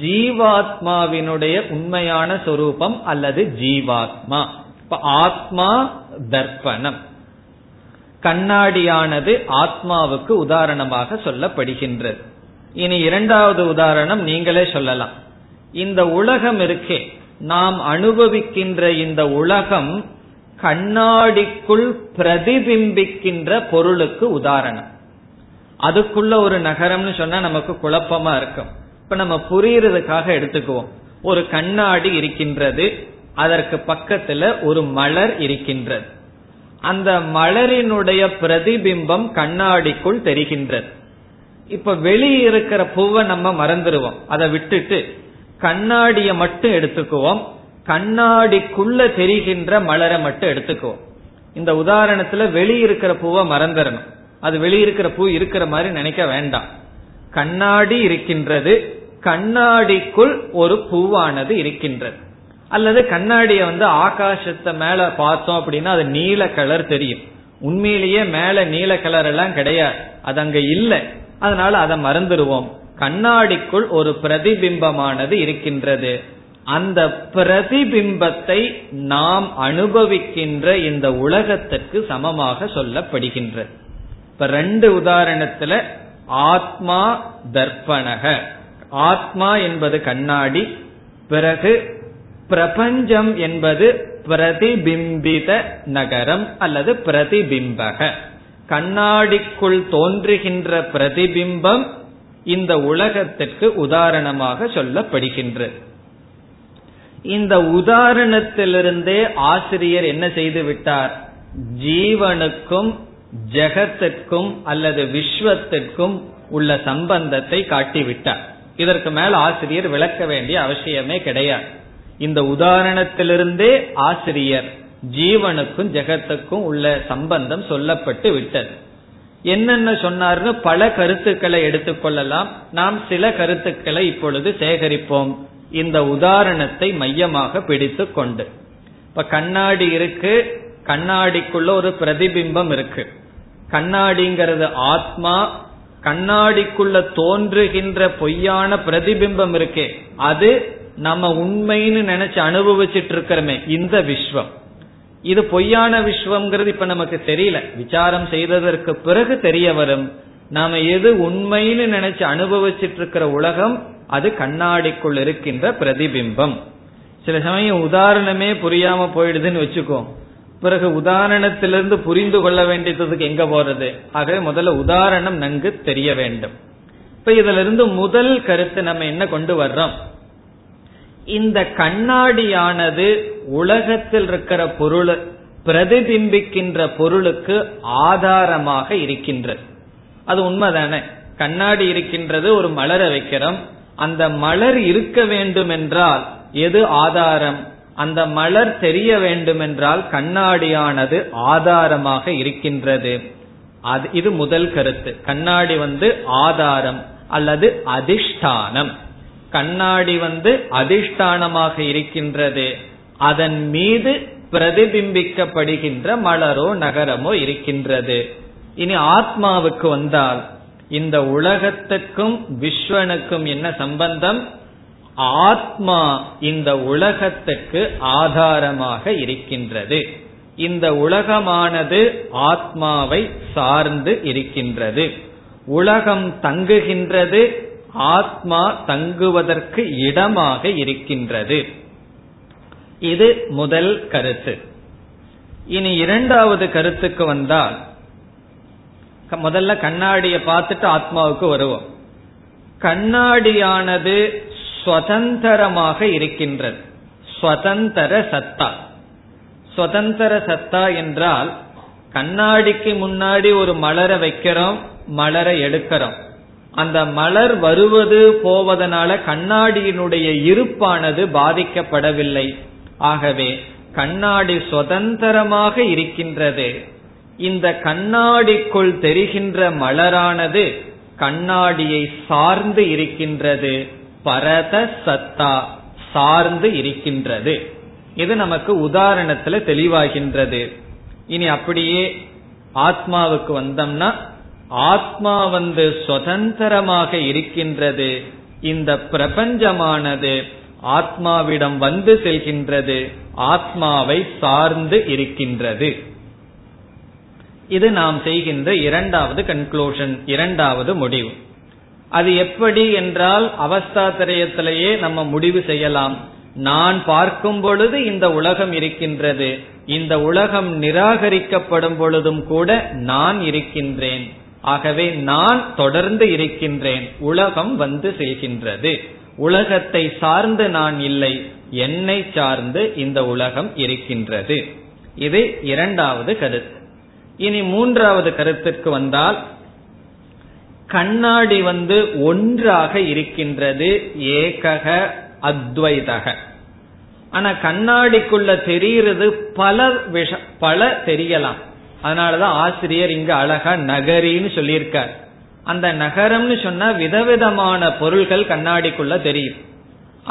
ஜீவாத்மாவினுடைய உண்மையான சொரூபம் அல்லது ஜீவாத்மா. இப்ப ஆத்மா தர்ப்பணம், கண்ணாடியானது ஆத்மாவுக்கு உதாரணமாக சொல்லப்படுகின்றது. இனி இரண்டாவது உதாரணம் நீங்களே சொல்லலாம். இந்த உலகம் இருக்கே, நாம் அனுபவிக்கின்ற இந்த உலகம் கண்ணாடிக்குள் பிரதிபிம்பிக்கின்ற பொருளுக்கு உதாரணம். அதுக்குள்ள ஒரு நகரம்னு சொன்னா நமக்கு குழப்பமா இருக்கும். இப்ப நம்ம புரியறதுக்காக எடுத்துக்குவோம், ஒரு கண்ணாடி இருக்கின்றது, அதற்கு பக்கத்துல ஒரு மலர் இருக்கின்றது, அந்த மலரினுடைய பிரதிபிம்பம் கண்ணாடிக்குள் தெரிகின்றது. இப்ப வெளியே இருக்கிற பூவை நம்ம மறந்துடுவோம், அதை விட்டுட்டு கண்ணாடியை மட்டும் எடுத்துக்குவோம், கண்ணாடிக்குள்ள தெரிகின்ற மலரை மட்டும் எடுத்துக்குவோம். இந்த உதாரணத்துல வெளியிருக்கிற பூவை மறந்துடணும், அது வெளியிருக்கிற பூ இருக்கிற மாதிரி நினைக்க வேண்டாம். கண்ணாடி இருக்கின்றது, கண்ணாடிக்குள் ஒரு பூவானது இருக்கின்றது. அல்லது கண்ணாடிய ஆகாசத்தை மேல பார்த்தோம் அப்படின்னா அது நீல கலர் தெரியும். உண்மையிலேயே மேல நீல கலர் எல்லாம் கிடையாது, அது அங்க இல்லை, அதனால அதை மறந்துடுவோம். கண்ணாடிக்குள் ஒரு பிரதிபிம்பமானது இருக்கின்றது. அந்த பிரதிபிம்பத்தை நாம் அனுபவிக்கின்ற இந்த உலகத்திற்கு சமமாக சொல்லப்படுகின்றது. இப்ப ரெண்டு உதாரணத்துல ஆத்மா தர்ப்பணக, ஆத்மா என்பது கண்ணாடி, பிறகு பிரபஞ்சம் என்பது பிரதிபிம்பித நகரம் அல்லது பிரதிபிம்பக, கண்ணாடிக்குள் தோன்றுகின்ற பிரதிபிம்பம் இந்த உலகத்திற்கு உதாரணமாக சொல்லப்படுகின்றது. இந்த உதாரணத்திலிருந்தே ஆசிரியர் என்ன செய்து விட்டார்? ஜீவனுக்கும் ஜெகத்திற்கும் அல்லது விஸ்வத்திற்கும் உள்ள சம்பந்தத்தை காட்டிவிட்டார். இதற்கு மேல் ஆசிரியர் விளக்க வேண்டிய அவசியமே கிடையாது. இந்த உதாரணத்திலிருந்தே ஆசிரியர் ஜீவனுக்கும் ஜெகத்துக்கும் உள்ள சம்பந்தம் சொல்லப்பட்டு விட்டது. என்னென்ன சொன்னார்னு பல கருத்துக்களை எடுத்துக்கொள்ளலாம், நாம் சில கருத்துக்களை இப்பொழுது சேகரிப்போம், இந்த உதாரணத்தை மையமாக பிடித்து கொண்டு. இப்ப கண்ணாடி இருக்கு, கண்ணாடிக்குள்ள ஒரு பிரதிபிம்பம் இருக்கு, கண்ணாடிங்கிறது ஆத்மா, கண்ணாடிக்குள்ள தோன்றுகின்ற பொய்யான பிரதிபிம்பம் இருக்கே அது நம்ம உண்மைன்னு நினைச்சு அனுபவிச்சுட்டு இருக்கிறோமே இந்த விஸ்வம். இது பொய்யான விஸ்வம்ங்கிறது இப்ப நமக்கு தெரியல, விசாரம் செய்ததற்கு பிறகு தெரிய வரும். நாம எது உண்மைன்னு நினைச்சு அனுபவிச்சுட்டு இருக்கிற உலகம் அது கண்ணாடிக்குள் இருக்கின்ற பிரதிபிம்பம். சில சமயம் உதாரணமே புரியாம போயிடுதுன்னு வச்சுக்கோ, பிறகு உதாரணத்திலிருந்து புரிந்து கொள்ள வேண்டியதுக்கு எங்க போறது? ஆகவே முதல்ல உதாரணம் நன்கு தெரிய வேண்டும். இப்ப இதுல இருந்து முதல் கருத்து நம்ம என்ன கொண்டு வர்றோம்? இந்த கண்ணாடியானது உலகத்தில் இருக்கிற பொருள் பிரதிபிம்பிக்கின்ற பொருளுக்கு ஆதாரமாக இருக்கின்றது. அது உண்மைதானே? கண்ணாடி இருக்கின்றது, ஒரு மலரை வைக்கிறோம். அந்த மலர் இருக்க வேண்டும் என்றால் எது ஆதாரம்? அந்த மலர் தெரிய வேண்டுமென்றால் கண்ணாடியானது ஆதாரமாக இருக்கின்றது. இது முதல் கருத்து. கண்ணாடி ஆதாரம் அல்லது அதிஷ்டானம். கண்ணாடி அதிஷ்டானமாக இருக்கின்றது, அதன் மீது பிரதிபிம்பிக்கப்படுகின்ற மலரோ நகரமோ இருக்கின்றது. இனி ஆத்மாவுக்கு வந்தால் இந்த உலகத்துக்கும் விஸ்வனுக்கும் என்ன சம்பந்தம்? ஆத்மா இந்த உலகத்துக்கு ஆதாரமாக இருக்கின்றது. இந்த உலகமானது ஆத்மாவை சார்ந்து இருக்கின்றது. உலகம் தங்குகின்றது, ஆத்மா தங்குவதற்கு இடமாக இருக்கின்றது. இது முதல் கருத்து. இனி இரண்டாவது கருத்துக்கு வந்தால், முதல்ல கண்ணாடியை பார்த்துட்டு ஆத்மாவுக்கு வருவோம். கண்ணாடியானது சுதந்திரமாக இருக்கின்றது. சுதந்திர சத்தா. சுதந்திர சத்தா என்றால், கண்ணாடிக்கு முன்னாடி ஒரு மலரை வைக்கிறோம், மலரை எடுக்கிறோம். அந்த மலர் வருவது போவதனால கண்ணாடியினுடைய இருப்பானது பாதிக்கப்படவில்லை. ஆகவே கண்ணாடி சுதந்திரமாக இருக்கின்றது. இந்த கண்ணாடிக்குள் தெரிகின்ற மலரானது கண்ணாடியை சார்ந்து இருக்கின்றது. பரத சத்தா, சார்ந்து இருக்கின்றது. இது நமக்கு உதாரணத்துல தெளிவாகின்றது. இனி அப்படியே ஆத்மாவுக்கு வந்தோம்னா, ஆத்மா சுதந்திரமாக இருக்கின்றது. இந்த பிரபஞ்சமானது ஆத்மாவிடம் செல்கின்றது, ஆத்மாவை சார்ந்து இருக்கின்றது. இது நாம் செய்கின்ற இரண்டாவது கன்க்ளூஷன், இரண்டாவது முடிவு. அது எப்படி என்றால், அவஸ்தாத்திரயத்திலேயே நம்ம முடிவு செய்யலாம். நான் பார்க்கும் பொழுது இந்த உலகம் இருக்கின்றது, இந்த உலகம் நிராகரிக்கப்படும் பொழுதும் கூட நான் இருக்கின்றேன். ஆகவே நான் தொடர்ந்து இருக்கின்றேன், உலகம் செல்கின்றது. உலகத்தை சார்ந்து நான் இல்லை, என்னை சார்ந்து இந்த உலகம் இருக்கின்றது. இது இரண்டாவது கருத்து. இனி மூன்றாவது கருத்திற்கு வந்தால், கண்ணாடி ஒன்றாக இருக்கின்றது, ஏகக அத்வைதக. ஆனா கண்ணாடிக்குள்ள தெரிகிறது பல தெரியலாம். அதனாலதான் ஆசிரியர் இங்க அழகா நகரின்னு சொல்லியிருக்கார். அந்த நகரம்னு சொன்னா விதவிதமான பொருள்கள் கண்ணாடிக்குள்ள தெரியும்.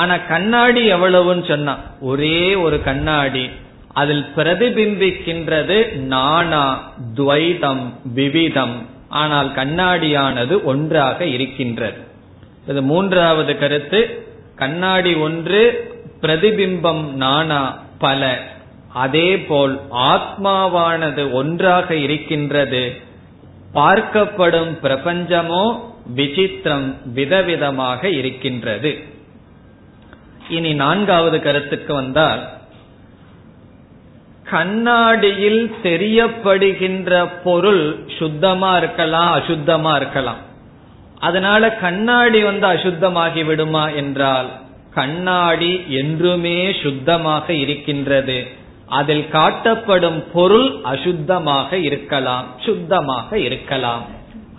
ஆனா கண்ணாடி எவ்வளவுன்னு சொன்னா, ஒரே ஒரு கண்ணாடி, அதில் பிரதிபிம்பிக்கின்றது நானா, துவைதம், விவிதம். ஆனால் கண்ணாடியானது ஒன்றாக இருக்கின்றது. இது மூன்றாவது கருத்து. கண்ணாடி ஒன்று, பிரதிபிம்பம் நானா, பல. அதேபோல் ஆத்மாவானது ஒன்றாக இருக்கின்றது. பார்க்கப்படும் பிரபஞ்சமோ விசித்திரம், விதவிதமாக இருக்கின்றது. இனி நான்காவது கருத்துக்கு வந்தால், கண்ணாடியில் தெரியப்படுகின்ற பொருள் சுத்தமா இருக்கலாம், அசுத்தமா இருக்கலாம். அதனால கண்ணாடி அசுத்தமாகி விடுமா என்றால், கண்ணாடி என்றுமே சுத்தமாக இருக்கின்றது. அதில் காட்டப்படும் பொருள் அசுத்தமாக இருக்கலாம், சுத்தமாக இருக்கலாம்.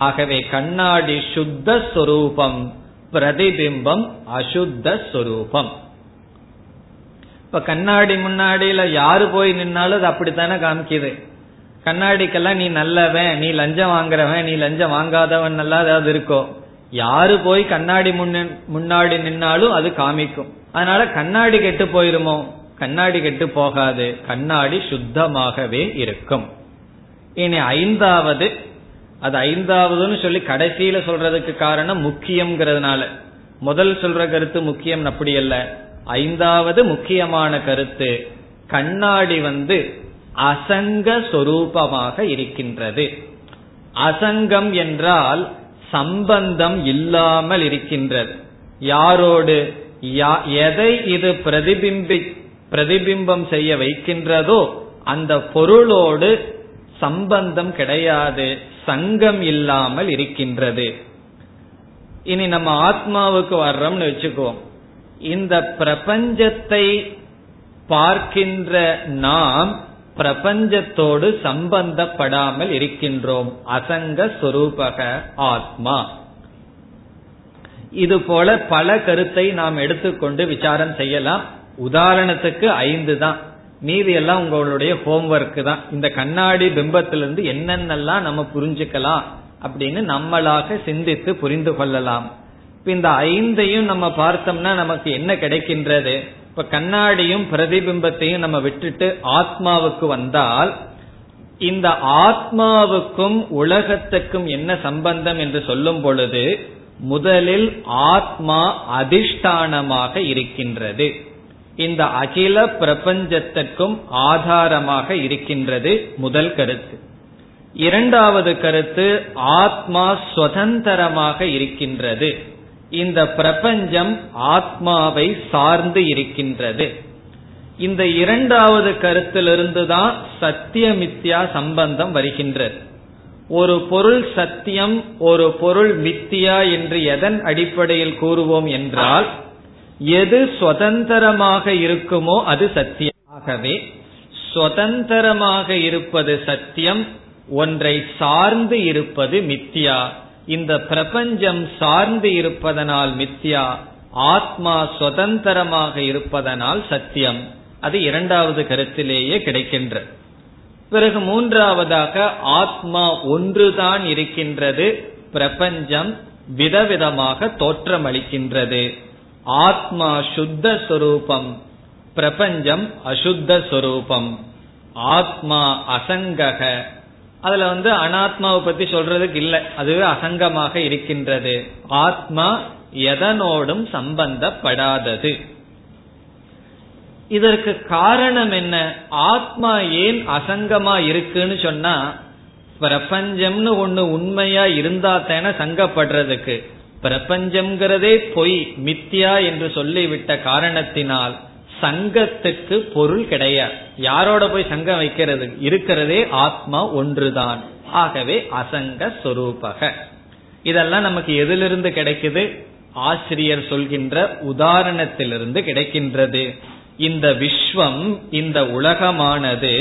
ஆகவே கண்ணாடி சுத்த ஸ்வரூபம், பிரதிபிம்பம் அசுத்த ஸ்வரூபம். இப்ப கண்ணாடி முன்னாடியில யாரு போய் நின்னாலும் அது அப்படித்தானே காமிக்குது. கண்ணாடிக்கெல்லாம் நீ நல்லவன், நீ லஞ்சம் வாங்குறவன், நீ லஞ்சம் வாங்காதவன், நல்லா ஏதாவது இருக்கோ? யாரு போய் கண்ணாடி முன்னாடி நின்னாலும் அது காமிக்கும். அதனால கண்ணாடி கெட்டு போயிருமோ? கண்ணாடி கெட்டு போகாது, கண்ணாடி சுத்தமாகவே இருக்கும். இனி ஐந்தாவது, அது ஐந்தாவதுன்னு சொல்லி கடைசியில சொல்றதுக்கு காரணம் முக்கியம்ங்கிறதுனால. முதல் சொல்ற கருத்து முக்கியம் அப்படி அல்ல. ஐந்தாவது முக்கியமான கருத்து, கண்ணாடி அசங்க சொரூபமாக இருக்கின்றது. அசங்கம் என்றால் சம்பந்தம் இல்லாமல் இருக்கின்றது. யாரோடு எதை இது பிரதிபிம்பம் செய்ய வைக்கின்றதோ அந்த பொருளோடு சம்பந்தம் கிடையாது, சங்கம் இல்லாமல் இருக்கின்றது. இனி நம்ம ஆத்மாவுக்கு வர்றோம்னு வச்சுக்குவோம். இந்த பிரபஞ்சத்தை பார்க்கின்ற நாம் பிரபஞ்சத்தோடு சம்பந்தப்படாமல் இருக்கின்றோம். அசங்க ஸ்வரூபக ஆத்மா. இது போல பல கருத்தை நாம் எடுத்துக்கொண்டு விசாரம் செய்யலாம். உதாரணத்துக்கு 5 தான், மீதி எல்லாம் உங்களுடைய ஹோம்ஒர்க் தான். இந்த கண்ணாடி பிம்பத்திலிருந்து என்னென்னலாம் நம்ம புரிஞ்சுக்கலாம் அப்படின்னு நம்மளாக சிந்தித்து புரிந்து கொள்ளலாம். இந்த 5ஐயும் நம்ம பார்த்தோம்னா நமக்கு என்ன கிடைக்கின்றது? இப்ப கண்ணாடியும் பிரதிபிம்பத்தையும் நம்ம விட்டுட்டு ஆத்மாவுக்கு வந்தால், இந்த ஆத்மாவுக்கும் உலகத்துக்கும் என்ன சம்பந்தம் என்று சொல்லும் பொழுது, முதலில் ஆத்மா அதிஷ்டானமாக இருக்கின்றது, இந்த அகில பிரபஞ்சத்திற்கும் ஆதாரமாக இருக்கின்றது முதல் கருத்து. இரண்டாவது கருத்து, ஆத்மா சுதந்திரமாக இருக்கின்றது, இந்த பிரபஞ்சம் ஆத்மாவை சார்ந்து இருக்கின்றது. இந்த இரண்டாவது கருத்திலிருந்துதான் சத்தியமித்யா சம்பந்தம் வருகின்றது. ஒரு பொருள் சத்தியம், ஒரு பொருள் மித்தியா என்று எதன் அடிப்படையில் கூறுவோம் என்றால், எது சுதந்திரமாக இருக்குமோ அது சத்தியம். ஆகவே சுதந்திரமாக இருப்பது சத்தியம், ஒன்றை சார்ந்து இருப்பது மித்யா. இந்த பிரபஞ்சம் சார்ந்து இருப்பதனால் மித்யா, ஆத்மா சுதந்திரமாக இருப்பதனால் சத்தியம். அது இரண்டாவது கருத்திலேயே கிடைக்கின்ற. பிறகு மூன்றாவதாக, ஆத்மா ஒன்றுதான் இருக்கின்றது, பிரபஞ்சம் விதவிதமாக தோற்றமளிக்கின்றது. ஆத்மா சுத்த சொரூபம், பிரபஞ்சம் அசுத்த சொரூபம். ஆத்மா அசங்கக, அதுல அனாத்மாவை பத்தி சொல்றதுக்கு இல்லை, அதுவே அசங்கமாக இருக்கின்றது. ஆத்மா எதனோடும் சம்பந்தப்படாதது. இதற்கு காரணம் என்ன? ஆத்மா ஏன் அசங்கமா இருக்குன்னு சொன்னா, பிரபஞ்சம்னு ஒண்ணு உண்மையா இருந்தா தானே சங்கப்படுறதுக்கு. பிரபஞ்சம்ங்கிறதே பொய், மித்யா என்று சொல்லிவிட்ட காரணத்தினால் சங்கத்துக்கு பொருள் கிடையாது. யாரோட போய் சங்கம் வைக்கிறது? இருக்கிறதே ஆத்மா ஒன்றுதான். ஆகவே அசங்க சொரூபக. இதெல்லாம் நமக்கு எதிலிருந்து கிடைக்குது? ஆசிரியர் சொல்கின்ற உதாரணத்திலிருந்து கிடைக்கின்றது. இந்த விஸ்வம், இந்த உலகமானது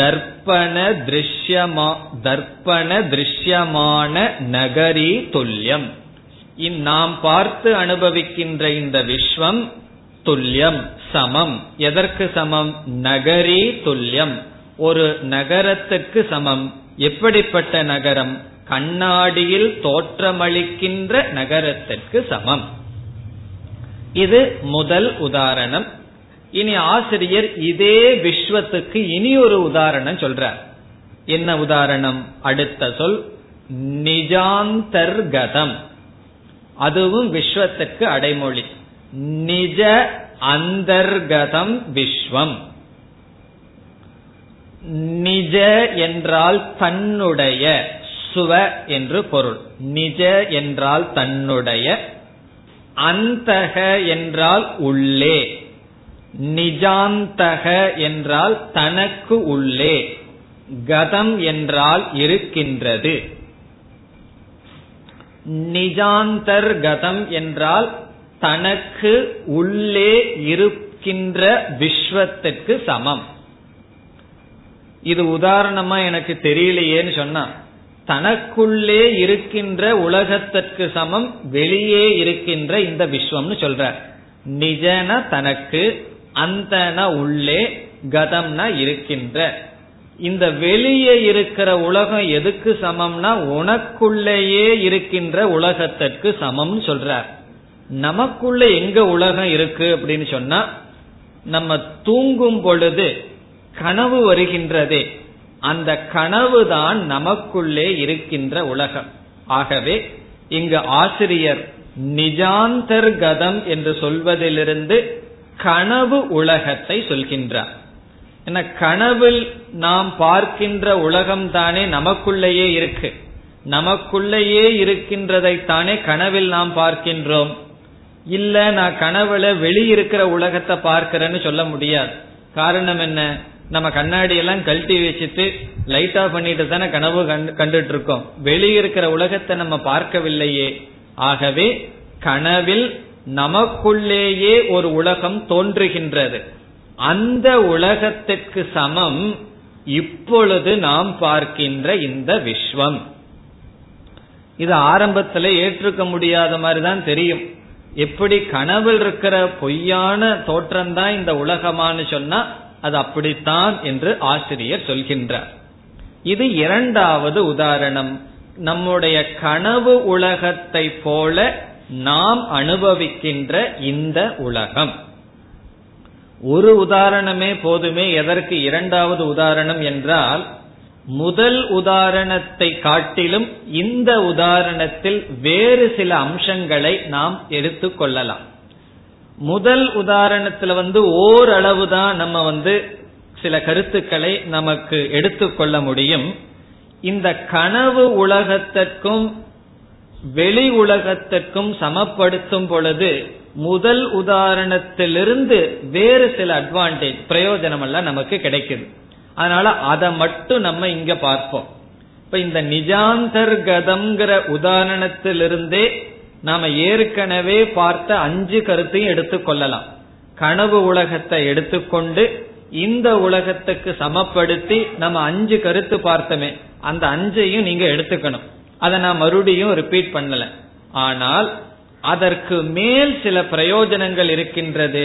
தர்ப்பண திருஷ்யமான நகரி துல்யம். நாம் பார்த்து அனுபவிக்கின்ற இந்த விஸ்வம் துல்யம், சமம். எதற்கு சமம்? நகரி துல்யம், ஒரு நகரத்துக்கு சமம். எப்படிப்பட்ட நகரம்? கண்ணாடியில் தோற்றமளிக்கின்ற நகரத்திற்கு சமம். இது முதல் உதாரணம். இனி ஆசிரியர் இதே விஸ்வத்துக்கு இனி ஒரு உதாரணம் சொல்றார். என்ன உதாரணம்? அடுத்த சொல் நிஜாந்தர்கதம், அதுவும் விஸ்வத்துக்கு அடைமொழி. நிஜ அந்தர்கதம் விஸ்வம். நிஜ என்றால் தன்னுடைய, சுவ என்று பொருள். நிஜ என்றால் தன்னுடைய, அந்தக என்றால் உள்ளே, நிஜாந்தக என்றால் தனக்கு உள்ளே, கதம் என்றால் இருக்கின்றது. நிஜாந்தர்கதம் என்றால் தனக்கு உள்ளே இருக்கின்ற விஸ்வத்திற்கு சமம். இது உதாரணமா எனக்கு தெரியலையேன்னு சொன்னா, தனக்குள்ளே இருக்கின்ற உலகத்திற்கு சமம் வெளியே இருக்கின்ற இந்த விஸ்வம்னு சொல்ற. நிஜன தனக்கு, அந்தன உள்ளே, கதம்னா இருக்கின்ற. இந்த வெளியே இருக்கிற உலகம் எதுக்கு சமம்னா உனக்குள்ளேயே இருக்கின்ற உலகத்திற்கு சமம் சொல்ற. நமக்குள்ள எங்க உலகம் இருக்கு அப்படின்னு சொன்னா, நம்ம தூங்கும் பொழுது கனவு வருகின்றதே, அந்த கனவு தான் நமக்குள்ளே இருக்கின்ற உலகம். ஆகவே இங்கு ஆசிரியர் நிஜாந்தர்கதம் என்று சொல்வதிலிருந்து கனவு உலகத்தை சொல்கின்றார். என்ன, கனவில் நாம் பார்க்கின்ற உலகம் தானே நமக்குள்ளேயே இருக்கு. நமக்குள்ளேயே இருக்கின்றதைத்தானே கனவில் நாம் பார்க்கின்றோம். இல்ல, நான் கனவுல வெளியிருக்கிற உலகத்தை பார்க்கிறேன்னு சொல்ல முடியாது. காரணம் என்ன? நம்ம கண்ணாடியெல்லாம் கழட்டி வச்சுட்டு லைட் ஆஃப் பண்ணிட்டு தானே கனவு கண்டுட்டு இருக்கோம். வெளியிருக்கிற உலகத்தை நம்ம பார்க்கவில்லையே. ஆகவே கனவில் நமக்குள்ளேயே ஒரு உலகம் தோன்றுகின்றது. அந்த உலகத்திற்கு சமம் இப்பொழுது நாம் பார்க்கின்ற இந்த விஸ்வம். இது ஆரம்பத்துல ஏற்றுக்க முடியாத மாதிரிதான் தெரியும். எப்படி கனவில் இருக்கிற பொய்யான தோற்றம் தான் இந்த உலகமானு சொன்னா அது அப்படித்தான் என்று ஆசிரியர் சொல்கின்றார். இது இரண்டாவது உதாரணம். நம்முடைய கனவு உலகத்தை போல நாம் அனுபவிக்கின்ற இந்த உலகம். ஒரு உதாரணமே போதுமே, எதற்கு இரண்டாவது உதாரணம் என்றால், முதல் உதாரணத்தை காட்டிலும் இந்த உதாரணத்தில் வேறு சில அம்சங்களை நாம் எடுத்துக் கொள்ளலாம். முதல் உதாரணத்துல ஓரளவுதான் நம்ம சில கருத்துக்களை நமக்கு எடுத்துக்கொள்ள முடியும். இந்த கனவு உலகத்திற்கும் வெளி உலகத்திற்கும் சமப்படுத்தும் பொழுது முதல் உதாரணத்திலிருந்து வேறு சில அட்வான்டேஜ், பிரயோஜனம் எல்லாம் நமக்கு கிடைக்குது. அதனால அதை மட்டும் நம்ம இங்க பார்ப்போம். இப்ப இந்த நிஜாந்தர்கதம்ங்கிற உதாரணத்திலிருந்தே நாம ஏற்கனவே பார்த்த 5 கருத்தையும் எடுத்துக்கொள்ளலாம். கனவு உலகத்தை எடுத்துக்கொண்டு இந்த உலகத்துக்கு சமப்படுத்தி நம்ம 5 கருத்து பார்த்தோமே, அந்த 5ஐயும் நீங்க எடுத்துக்கணும். அதை நான் மறுபடியும் ரிப்பீட் பண்ணல. ஆனால் அதற்கு மேல் சில பிரயோஜனங்கள் இருக்கின்றது.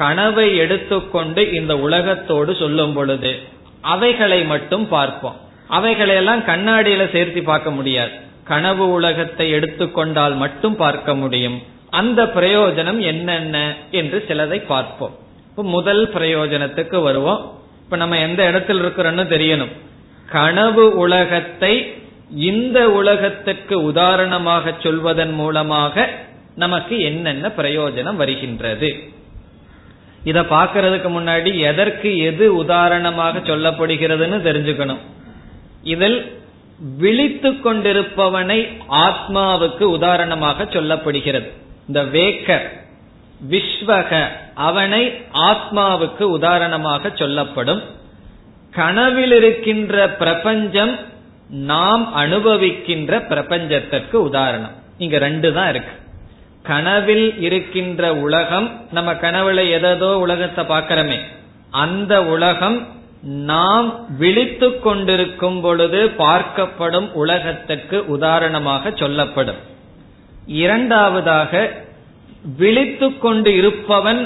கனவை எடுத்துக்கொண்டு இந்த உலகத்தோடு சொல்லும் பொழுது அவைகளை மட்டும் பார்ப்போம். அவைகளையெல்லாம் கண்ணாடியில சேர்த்து பார்க்க முடியாது. கனவு உலகத்தை எடுத்துக்கொண்டால் மட்டும் பார்க்க முடியும். அந்த பிரயோஜனம் என்னென்ன என்று சிலதை பார்ப்போம். இப்ப முதல் பிரயோஜனத்துக்கு வருவோம். இப்ப நம்ம எந்த இடத்துல இருக்கிறோன்னு தெரியணும். கனவு உலகத்தை இந்த உலகத்திற்கு உதாரணமாக சொல்வதன் மூலமாக நமக்கு என்னென்ன பிரயோஜனம் வருகின்றது, இத பாக்கிறதுக்கு முன்னாடி எதற்கு எது உதாரணமாக சொல்லப்படுகிறதுன்னு தெரிஞ்சுக்கணும். இதில் விழித்து கொண்டிருப்பவனை ஆத்மாவுக்கு உதாரணமாக சொல்லப்படுகிறது. இந்த வேக்கர் விஸ்வக அவனை ஆத்மாவுக்கு உதாரணமாக சொல்லப்படும். கனவில் இருக்கின்ற பிரபஞ்சம் நாம் அனுபவிக்கின்ற பிரபஞ்சத்திற்கு உதாரணம். இங்க 2 தான் இருக்கு. கனவில் இருக்கின்ற உலகம், நம்ம கனவுல ஏதோ உலகத்தை பார்க்கிறோமே, அந்த உலகம் நாம் விழித்து கொண்டிருக்கும் பொழுது பார்க்கப்படும் உலகத்திற்கு உதாரணமாக சொல்லப்படும். இரண்டாவதாக, விழித்து கொண்டு இருப்பவன்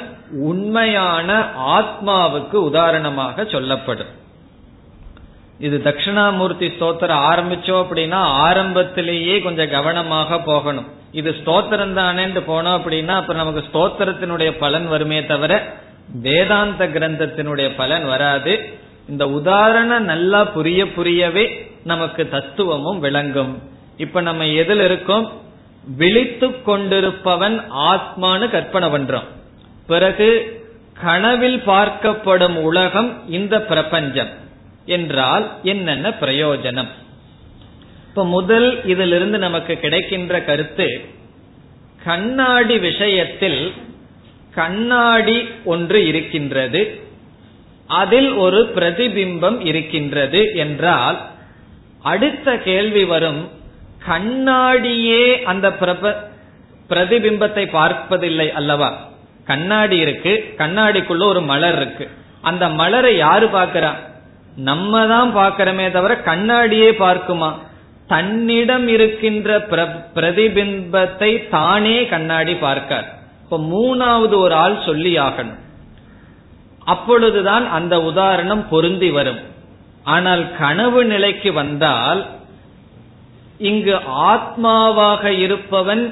உண்மையான ஆத்மாவுக்கு உதாரணமாக சொல்லப்படும். இது தட்சிணாமூர்த்தி ஸ்தோத்திரம் ஆரம்பிச்சோம் அப்படின்னா ஆரம்பத்திலேயே கொஞ்சம் கவனமாக போகணும். இது ஸ்தோத்திரம் தானே போனோம் அப்படின்னா அப்புறம் நமக்கு ஸ்தோத்திரத்தினுடைய பலன் வருமே தவிர வேதாந்த கிரந்தத்தினுடைய பலன் வராது. இந்த உதாரணம் நல்லா புரிய புரியவே நமக்கு தத்துவமும் விளங்கும். இப்ப நம்ம எதில் இருக்கோம்? விழித்து கொண்டிருப்பவன் ஆத்மானு கற்பனை பண்றோம். பிறகு கனவில் பார்க்கப்படும் உலகம் இந்த பிரபஞ்சம் என்றால் என்னென்ன பிரயோஜனம்? இப்ப முதல் இதிலிருந்து நமக்கு கிடைக்கின்ற கருத்து, கண்ணாடி விஷயத்தில் கண்ணாடி ஒன்று இருக்கின்றது, அதில் ஒரு பிரதிபிம்பம் இருக்கின்றது என்றால் அடுத்த கேள்வி வரும், கண்ணாடியே அந்த பிரதிபிம்பத்தை பார்ப்பதில்லை அல்லவா? கண்ணாடி இருக்கு, கண்ணாடிக்குள்ள ஒரு மலர் இருக்கு, அந்த மலரை யாரு பார்க்கிறா? நம்ம தான் பார்க்கிறோமே தவிர கண்ணாடியே பார்க்குமா? தன்னிடம் இருக்கின்ற பிரதிபிம்பத்தை தானே கண்ணாடி பார்க்கார். இப்ப மூணாவது ஒரு ஆள் சொல்லி ஆகணும், அப்பொழுதுதான் அந்த உதாரணம் பொருந்தி வரும். ஆனால் கனவு நிலைக்கு வந்தால் இங்கு ஆத்மாவாக இருப்பவன்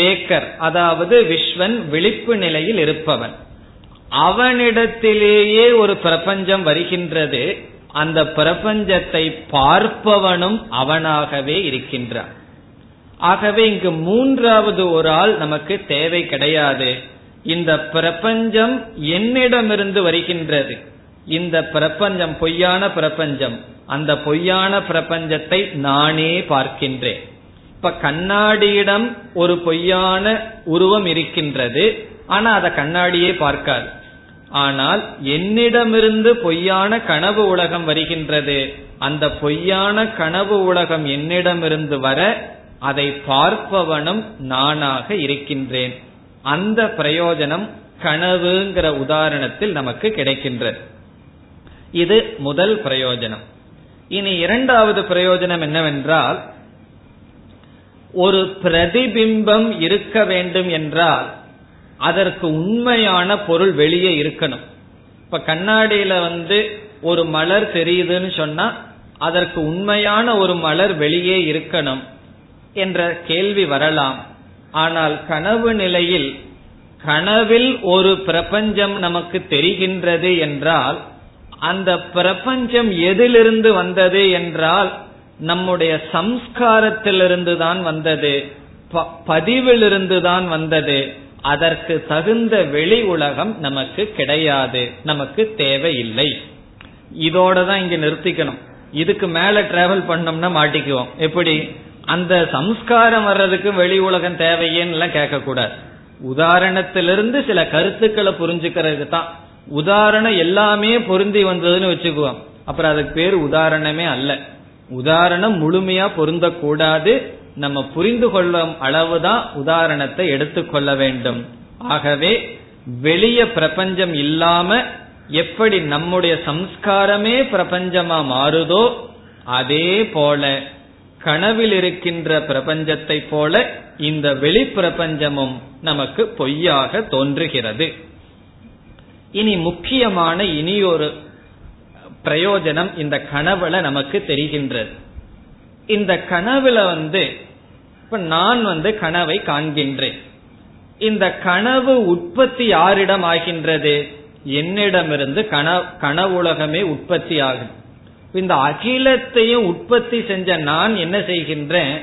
வேக்கர், அதாவது விஸ்வன், விழிப்பு நிலையில் இருப்பவன், அவனிடத்திலேயே ஒரு பிரபஞ்சம் வருகின்றது. அந்த பிரபஞ்சத்தை பார்ப்பவனும் அவனாகவே இருக்கின்றான். ஆகவே இங்கு மூன்றாவது ஒரு ஆள் நமக்கு தேவை கிடையாது. இந்த பிரபஞ்சம் என்னிடமிருந்து வருகின்றது, இந்த பிரபஞ்சம் பொய்யான பிரபஞ்சம், அந்த பொய்யான பிரபஞ்சத்தை நானே பார்க்கின்றேன். இப்ப கண்ணாடியிடம் ஒரு பொய்யான உருவம் இருக்கின்றது, ஆனா அதை கண்ணாடியே பார்க்காது. ஆனால் என்னிடமிருந்து பொய்யான கனவு உலகம் வருகின்றது, அந்த பொய்யான கனவு உலகம் என்னிடமிருந்து வர அதை பார்ப்பவனும் நானாக இருக்கின்றேன். அந்த பிரயோஜனம் கனவுங்கிற உதாரணத்தில் நமக்கு கிடைக்கின்றது. இது முதல் பிரயோஜனம். இனி இரண்டாவது பிரயோஜனம் என்னவென்றால், ஒரு பிரதிபிம்பம் இருக்க வேண்டும் என்றால் அதற்கு உண்மையான பொருள் வெளியே இருக்கணும். இப்ப கண்ணாடியில ஒரு மலர் தெரியுதுன்னு சொன்னா அதற்கு உண்மையான ஒரு மலர் வெளியே இருக்கணும் என்ற கேள்வி வரலாம். ஆனால் கனவு நிலையில், கனவில் ஒரு பிரபஞ்சம் நமக்கு தெரிகின்றது என்றால் அந்த பிரபஞ்சம் எதிலிருந்து வந்தது என்றால் நம்முடைய சம்ஸ்காரத்திலிருந்து தான் வந்தது, பதிவிலிருந்து தான் வந்தது. அதற்கு தகுந்த வெளி உலகம் நமக்கு கிடையாது, நமக்கு தேவையில்லை. இதோட தான் இங்க நிறுத்திக்கணும். இதுக்கு மேல டிராவல் பண்ணோம்னா மாட்டிக்குவோம். எப்படி அந்த சம்ஸ்காரம் வர்றதுக்கு வெளி உலகம் தேவையேன்னு கேட்க கூடாது. உதாரணத்திலிருந்து சில கருத்துக்களை புரிஞ்சுக்கிறது தான். உதாரணம் எல்லாமே பொருந்தி வந்ததுன்னு வச்சுக்குவோம், அப்புறம் அதுக்கு பேர் உதாரணமே அல்ல. உதாரணம் முழுமையா பொருந்தக்கூடாது, நம்ம புரிந்து கொள்ளும் அளவுதான் உதாரணத்தை எடுத்துக்கொள்ள வேண்டும். ஆகவே வெளிய பிரபஞ்சம் இல்லாம எப்படி நம்முடைய சம்ஸ்காரமே பிரபஞ்சமா மாறுதோ, அதே போல கனவில் இருக்கின்ற பிரபஞ்சத்தை போல இந்த வெளி பிரபஞ்சமும் நமக்கு பொய்யாக தோன்றுகிறது. இனி முக்கியமான இனியொரு பிரயோஜனம் இந்த கனவுல நமக்கு தெரிகின்றது. இந்த கனவுல இப்ப நான் கனவை காண்கின்றேன். இந்த கனவு உற்பத்தி யாரிடம் ஆகின்றது? என்னிடமிருந்து கனவுலகமே உற்பத்தி ஆகும். இந்த அகிலத்தையும் உற்பத்தி செஞ்ச நான் என்ன செய்கின்றேன்?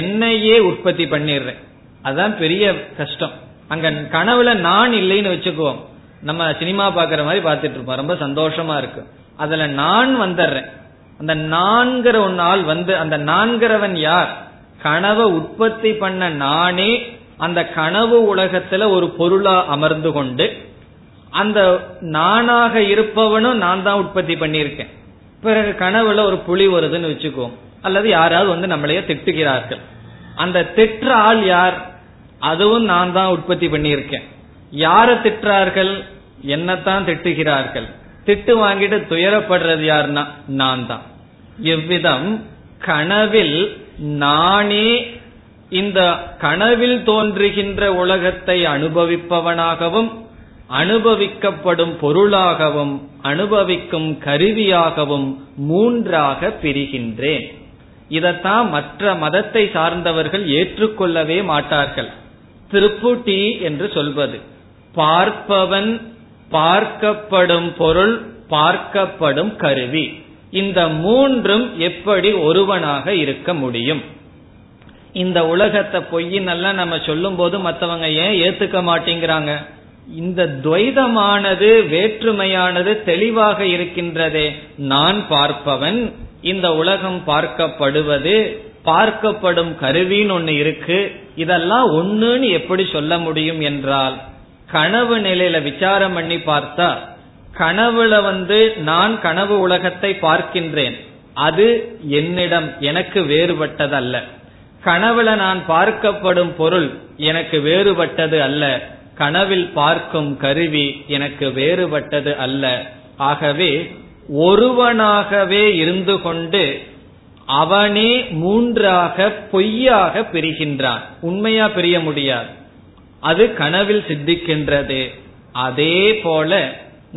என்னையே உற்பத்தி பண்ணிடுறேன். அதான் பெரிய கஷ்டம். அங்க கனவுல நான் இல்லைன்னு வச்சுக்குவோம். நம்ம சினிமா பாக்குற மாதிரி பாத்துட்டு இருப்போம், ரொம்ப சந்தோஷமா இருக்கு. அதுல நான் வந்துடுறேன். அந்த நான்கிற ஒரு ஆள் அந்த நான்கிறவன் யார்? கனவை உற்பத்தி பண்ண நானே அந்த கனவு உலகத்துல ஒரு பொருளா அமர்ந்து கொண்டு, அந்த நானாக இருப்பவனும் நான் தான் உற்பத்தி பண்ணியிருக்கேன். பிறகு கனவுல ஒரு புலி வருதுன்னு வச்சுக்குவோம், அல்லது யாராவது நம்மளைய திட்டுகிறார்கள். அந்த திட்டுற ஆள் யார்? அதுவும் நான் தான் உற்பத்தி பண்ணியிருக்கேன். யார திட்டார்கள்? என்னத்தான் திட்டுகிறார்கள். திட்டு வாங்கிட்டு துயரப்படுறது யாருன்னா நான் தான். எவ்விதம் கனவில் நானே இந்த கனவில் தோன்றுகின்ற உலகத்தை அனுபவிப்பவனாகவும், அனுபவிக்கப்படும் பொருளாகவும், அனுபவிக்கும் கருவியாகவும் மூன்றாக பிரிகின்றேன். இதத்தான் மற்ற மதத்தை சார்ந்தவர்கள் ஏற்றுக்கொள்ளவே மாட்டார்கள். திருப்புட்டி என்று சொல்வது பார்ப்பவன், பார்க்கப்படும் பொருள், பார்க்கப்படும் கருவி, இந்த மூன்றும் எப்படி ஒருவனாக இருக்க முடியும்? இந்த உலகத்தை பொய்யின்னெல்லாம் நம்ம சொல்லும் போது மற்றவங்க ஏன் ஏத்துக்க மாட்டேங்கிறாங்க? இந்த துவைதமானது, வேற்றுமையானது தெளிவாக இருக்கின்றதே. நான் பார்ப்பவன், இந்த உலகம் பார்க்கப்படுவது, பார்க்கப்படும் கருவின்னு ஒண்ணு இருக்கு, இதெல்லாம் ஒண்ணுன்னு எப்படி சொல்ல முடியும் என்றால், கனவு நிலையில விசாரம் பண்ணி பார்த்தா கனவுல நான் கனவு உலகத்தை பார்க்கின்றேன். அது என்னிடம், எனக்கு வேறுபட்டது அல்ல. கனவுல நான் பார்க்கப்படும் பொருள் எனக்கு வேறுபட்டது அல்ல. கனவில் பார்க்கும் கருவி எனக்கு வேறுபட்டது அல்ல. ஆகவே ஒருவனாகவே இருந்து கொண்டு அவனே மூன்றாக பொய்யாக பிரிகின்றான். உண்மையா பிரிய முடியாது, அது கனவில் சித்திக்கின்றது. அதே போல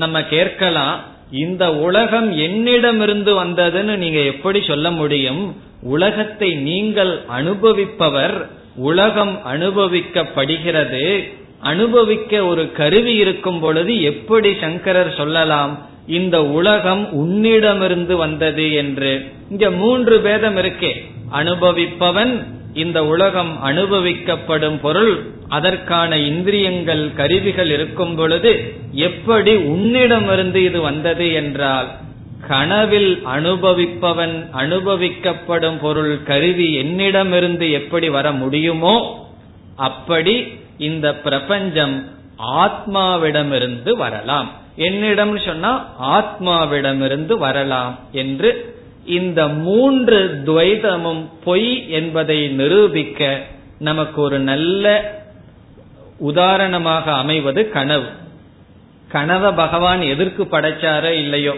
நம்ம கேட்கலாம், இந்த உலகம் என்னிடமிருந்து வந்ததுன்னு நீங்க எப்படி சொல்ல முடியும்? உலகத்தை நீங்கள் அனுபவிப்பவர், உலகம் அனுபவிக்கப்படுகிறது, அனுபவிக்க ஒரு கருவி இருக்கும் பொழுது எப்படி சங்கரர் சொல்லலாம் இந்த உலகம் உன்னிடமிருந்து வந்தது என்று? இங்க மூன்று பேதம் இருக்கே. அனுபவிப்பவன், இந்த உலகம் அனுபவிக்கப்படும் பொருள், அதற்கான இந்திரியங்கள், கருவிகள் இருக்கும் பொழுது எப்படி உன்னிடமிருந்து இது வந்தது என்றால், கனவில் அனுபவிப்பவன், அனுபவிக்கப்படும் பொருள், கருவி என்னிடமிருந்து எப்படி வர முடியுமோ அப்படி இந்த பிரபஞ்சம் ஆத்மாவிடமிருந்து வரலாம். என்னிடம் சொன்னா ஆத்மாவிடமிருந்து வரலாம் என்று இந்த மூன்று துவைதமும் பொய் என்பதை நிரூபிக்க நமக்கு ஒரு நல்ல உதாரணமாக அமைவது கனவு. கனவை பகவான் எதற்கு படைச்சாரோ இல்லையோ,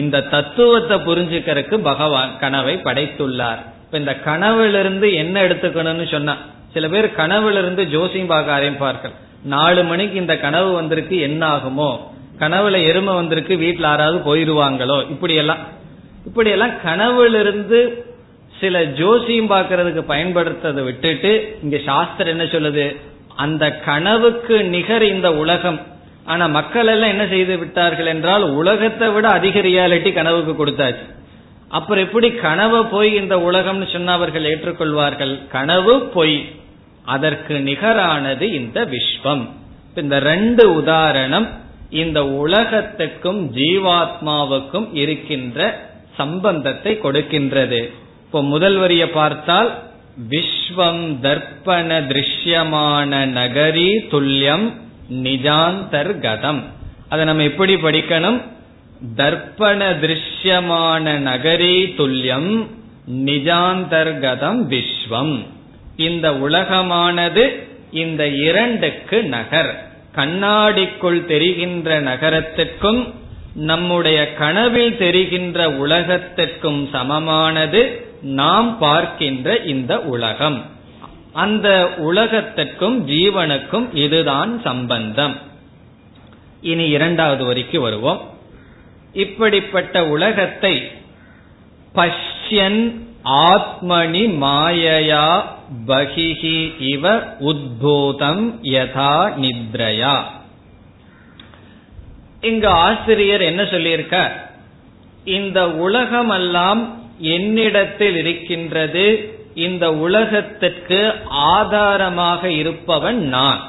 இந்த தத்துவத்தை புரிஞ்சுக்கிறதுக்கு பகவான் கனவை படைத்துள்ளார். இப்ப இந்த கனவிலிருந்து என்ன எடுத்துக்கணும்னு சொன்னா, சில பேர் கனவிலிருந்து ஜோசியம் பார்க்க ஆரம்பிப்பார்கள். 4 மணிக்கு இந்த கனவு வந்திருக்கு, என்ன ஆகுமோ, கனவுல எருமை வந்திருக்கு, வீட்டுல யாராவது போயிருவாங்களோ, இப்படியெல்லாம் கனவுலிருந்து சில ஜோசியம் பார்க்கறதுக்கு பயன்படுத்ததை விட்டுட்டு இங்க சாஸ்திரம் என்ன சொல்லுது, அந்த கனவுக்கு நிகர் இந்த உலகம். ஆனா மக்கள் எல்லாம் என்ன செய்து விட்டார்கள் என்றால், உலகத்தை விட அதிக ரியாலிட்டி கனவுக்கு கொடுத்தாச்சு. அப்புறம் எப்படி கனவை போய் இந்த உலகம்னு சொன்னவர்கள் ஏற்றுக்கொள்வார்கள்? கனவு பொய், அதற்கு நிகரானது இந்த விஸ்வம். இந்த 2 உதாரணம் இந்த உலகத்துக்கும் ஜீவாத்மாவுக்கும் இருக்கின்ற சம்பந்தத்தை கொடுக்கின்றது. இப்போ முதல் வரிய பார்த்தால், விஸ்வம் தர்ப்பண திருஷ்யமான நகரி துல்லியம் நிஜாந்தர்கதம். அதை நம்ம எப்படி படிக்கணும்? தர்ப்பண திருஷ்யமான நகரி துல்லியம் நிஜாந்தர்கதம் விஸ்வம். இந்த உலகமானது இந்த 2க்கு நகர். கண்ணாடிக்குள் தெரிகின்ற நகரத்திற்கும் நம்முடைய கனவில் தெரிகின்ற உலகத்திற்கும் சமமானது நாம் பார்க்கின்ற இந்த உலகம். அந்த உலகத்திற்கும் ஜீவனுக்கும் இதுதான் சம்பந்தம். இனி 2வது வரிக்கு வருவோம். இப்படிப்பட்ட உலகத்தை பஷ்யன் ஆத்மனி மாயையா பகிஹி இவ உத்பூதம் யதா நித்ரயா. இங்கு ஆசிரியர் என்ன சொல்லியிருக்க, இந்த உலகமெல்லாம் என்னிடத்தில் இருக்கின்றது, இந்த உலகத்திற்கு ஆதாரமாக இருப்பவன் நான்.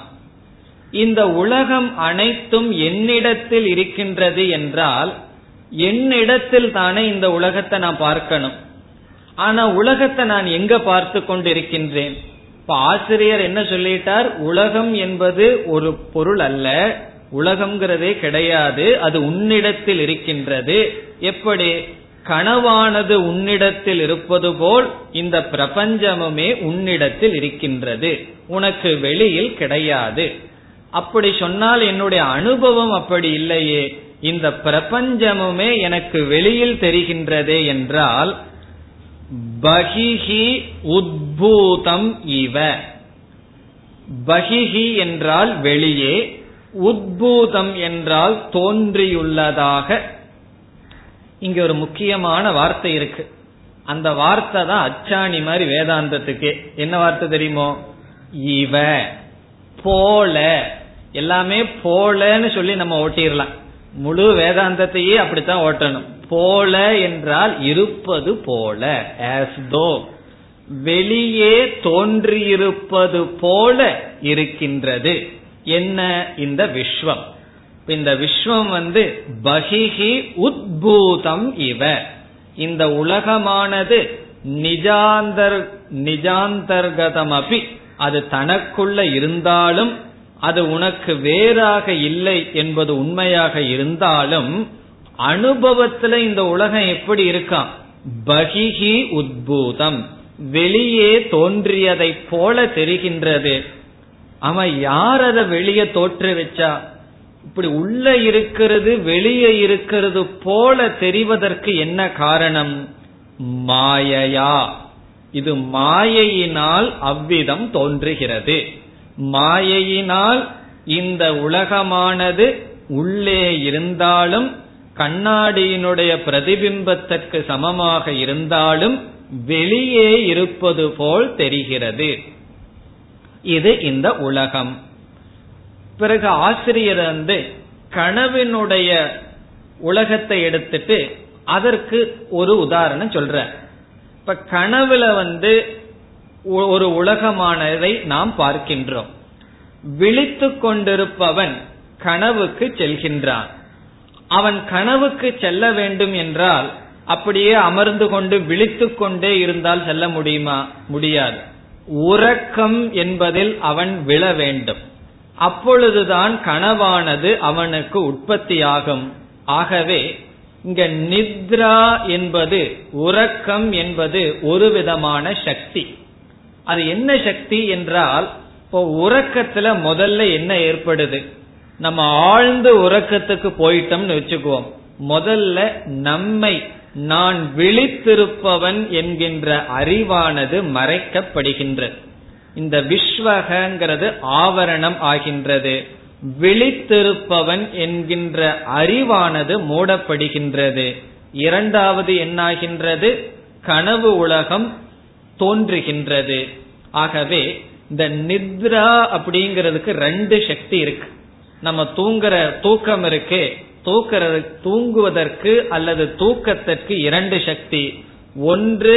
இந்த உலகம் அனைத்தும் என்னிடத்தில் இருக்கின்றது என்றால் என்னிடத்தில் தானே இந்த உலகத்தை நான் பார்க்கணும். ஆனா உலகத்தை நான் எங்க பார்த்து கொண்டிருக்கின்றேன்? இப்ப ஆசிரியர் என்ன சொல்லிட்டார், உலகம் என்பது ஒரு பொருள் அல்ல, உலகம்ங்கிறதே கிடையாது, அது உன்னிடத்தில் இருக்கின்றது. எப்படி கனவானது உன்னிடத்தில் இருப்பது போல் இந்த பிரபஞ்சமுமே உன்னிடத்தில் இருக்கின்றது, உனக்கு வெளியில் கிடையாது. அப்படி சொன்னால் என்னுடைய அனுபவம் அப்படி இல்லையே, இந்த பிரபஞ்சமுமே எனக்கு வெளியில் தெரிகின்றதே என்றால், பகிஹி உத்பூதம் இவ. பகிஹி என்றால் வெளியே, உத்பூதம் என்றால் தோன்றியுள்ளதாக. இங்க ஒரு முக்கியமான வார்த்தை இருக்கு, அந்த வார்த்தை தான் அச்சாணி மாதிரி வேதாந்தத்துக்கு. என்ன வார்த்தை தெரியுமோ? இவ, போல. எல்லாமே போலன்னு சொல்லி நம்ம ஓட்டிடலாம், முழு வேதாந்தத்தையே அப்படித்தான் ஓட்டணும். போல என்றால் இருப்பது போல, as though, வெளியே தோன்றியிருப்பது போல இருக்கின்றது. என்ன? இந்த விஸ்வம். இந்த விஸ்வம் பகிஹி உத்பூதம் இவ. இந்த உலகமானது நிஜாந்தர்கதமபி, அது தனக்குள்ள இருந்தாலும் அது உனக்கு வேறாக இல்லை என்பது உண்மையாக இருந்தாலும், அனுபவத்துல இந்த உலகம் எப்படி இருக்காம்? பகிஹி உத்பூதம், வெளியே தோன்றியதை போல தெரிகின்றது. அவன் யார் அதை வெளியே தோற்று வச்சா? இப்படி உள்ள இருக்கிறது வெளியே இருக்கிறது போல தெரிவதற்கு என்ன காரணம்? மாயையா, இது மாயையினால் அவ்விதம் தோன்றுகிறது. மாயையினால் இந்த உலகமானது உள்ளே இருந்தாலும், கண்ணாடியினுடைய பிரதிபிம்பத்திற்கு சமமாக இருந்தாலும், வெளியே இருப்பது போல் தெரிகிறது. இது இந்த உலகம். பிறகு ஆசிரியர் கனவினுடைய உலகத்தை எடுத்துட்டு அதற்கு ஒரு உதாரணம் சொல்ற. இப்ப கனவுல ஒரு உலகமானதை நாம் பார்க்கின்றோம். விழித்து கொண்டிருப்பவன் கனவுக்கு செல்கின்றான். அவன் கனவுக்கு செல்ல வேண்டும் என்றால் அப்படியே அமர்ந்து கொண்டு விழித்து கொண்டே இருந்தால் செல்ல முடியுமா? முடியாது. உறக்கம் என்பதில் அவன் விழ வேண்டும். அப்பொழுதுதான் கனவானது அவனுக்கு உற்பத்தியாகும். ஆகவே இங்க நித்ரா என்பது, உறக்கம் என்பது ஒரு விதமான சக்தி. அது என்ன சக்தி என்றால், இப்போ உறக்கத்துல முதல்ல என்ன ஏற்படுது? நம்ம ஆழ்ந்து உறக்கத்துக்கு போயிட்டோம்னு வச்சுக்குவோம், முதல்ல நம்மை நான் விழித்திருப்பவன் என்கின்ற அறிவானது மறைக்கப்படுகின்றது. இந்த விஸ்வகங்கிறது ஆவரணம் ஆகின்றது, விழித்திருப்பவன் என்கின்ற அறிவானது மூடப்படுகின்றது. இரண்டாவது என்னாகின்றது, கனவு உலகம் தோன்றுகின்றது. ஆகவே இந்த நித்ரா அப்படிங்கிறதுக்கு ரெண்டு சக்தி இருக்கு. நம்ம தூங்குற தூக்கம் இருக்கு, தூங்குவதற்கு அல்லது தூக்கத்திற்கு இரண்டு சக்தி. ஒன்று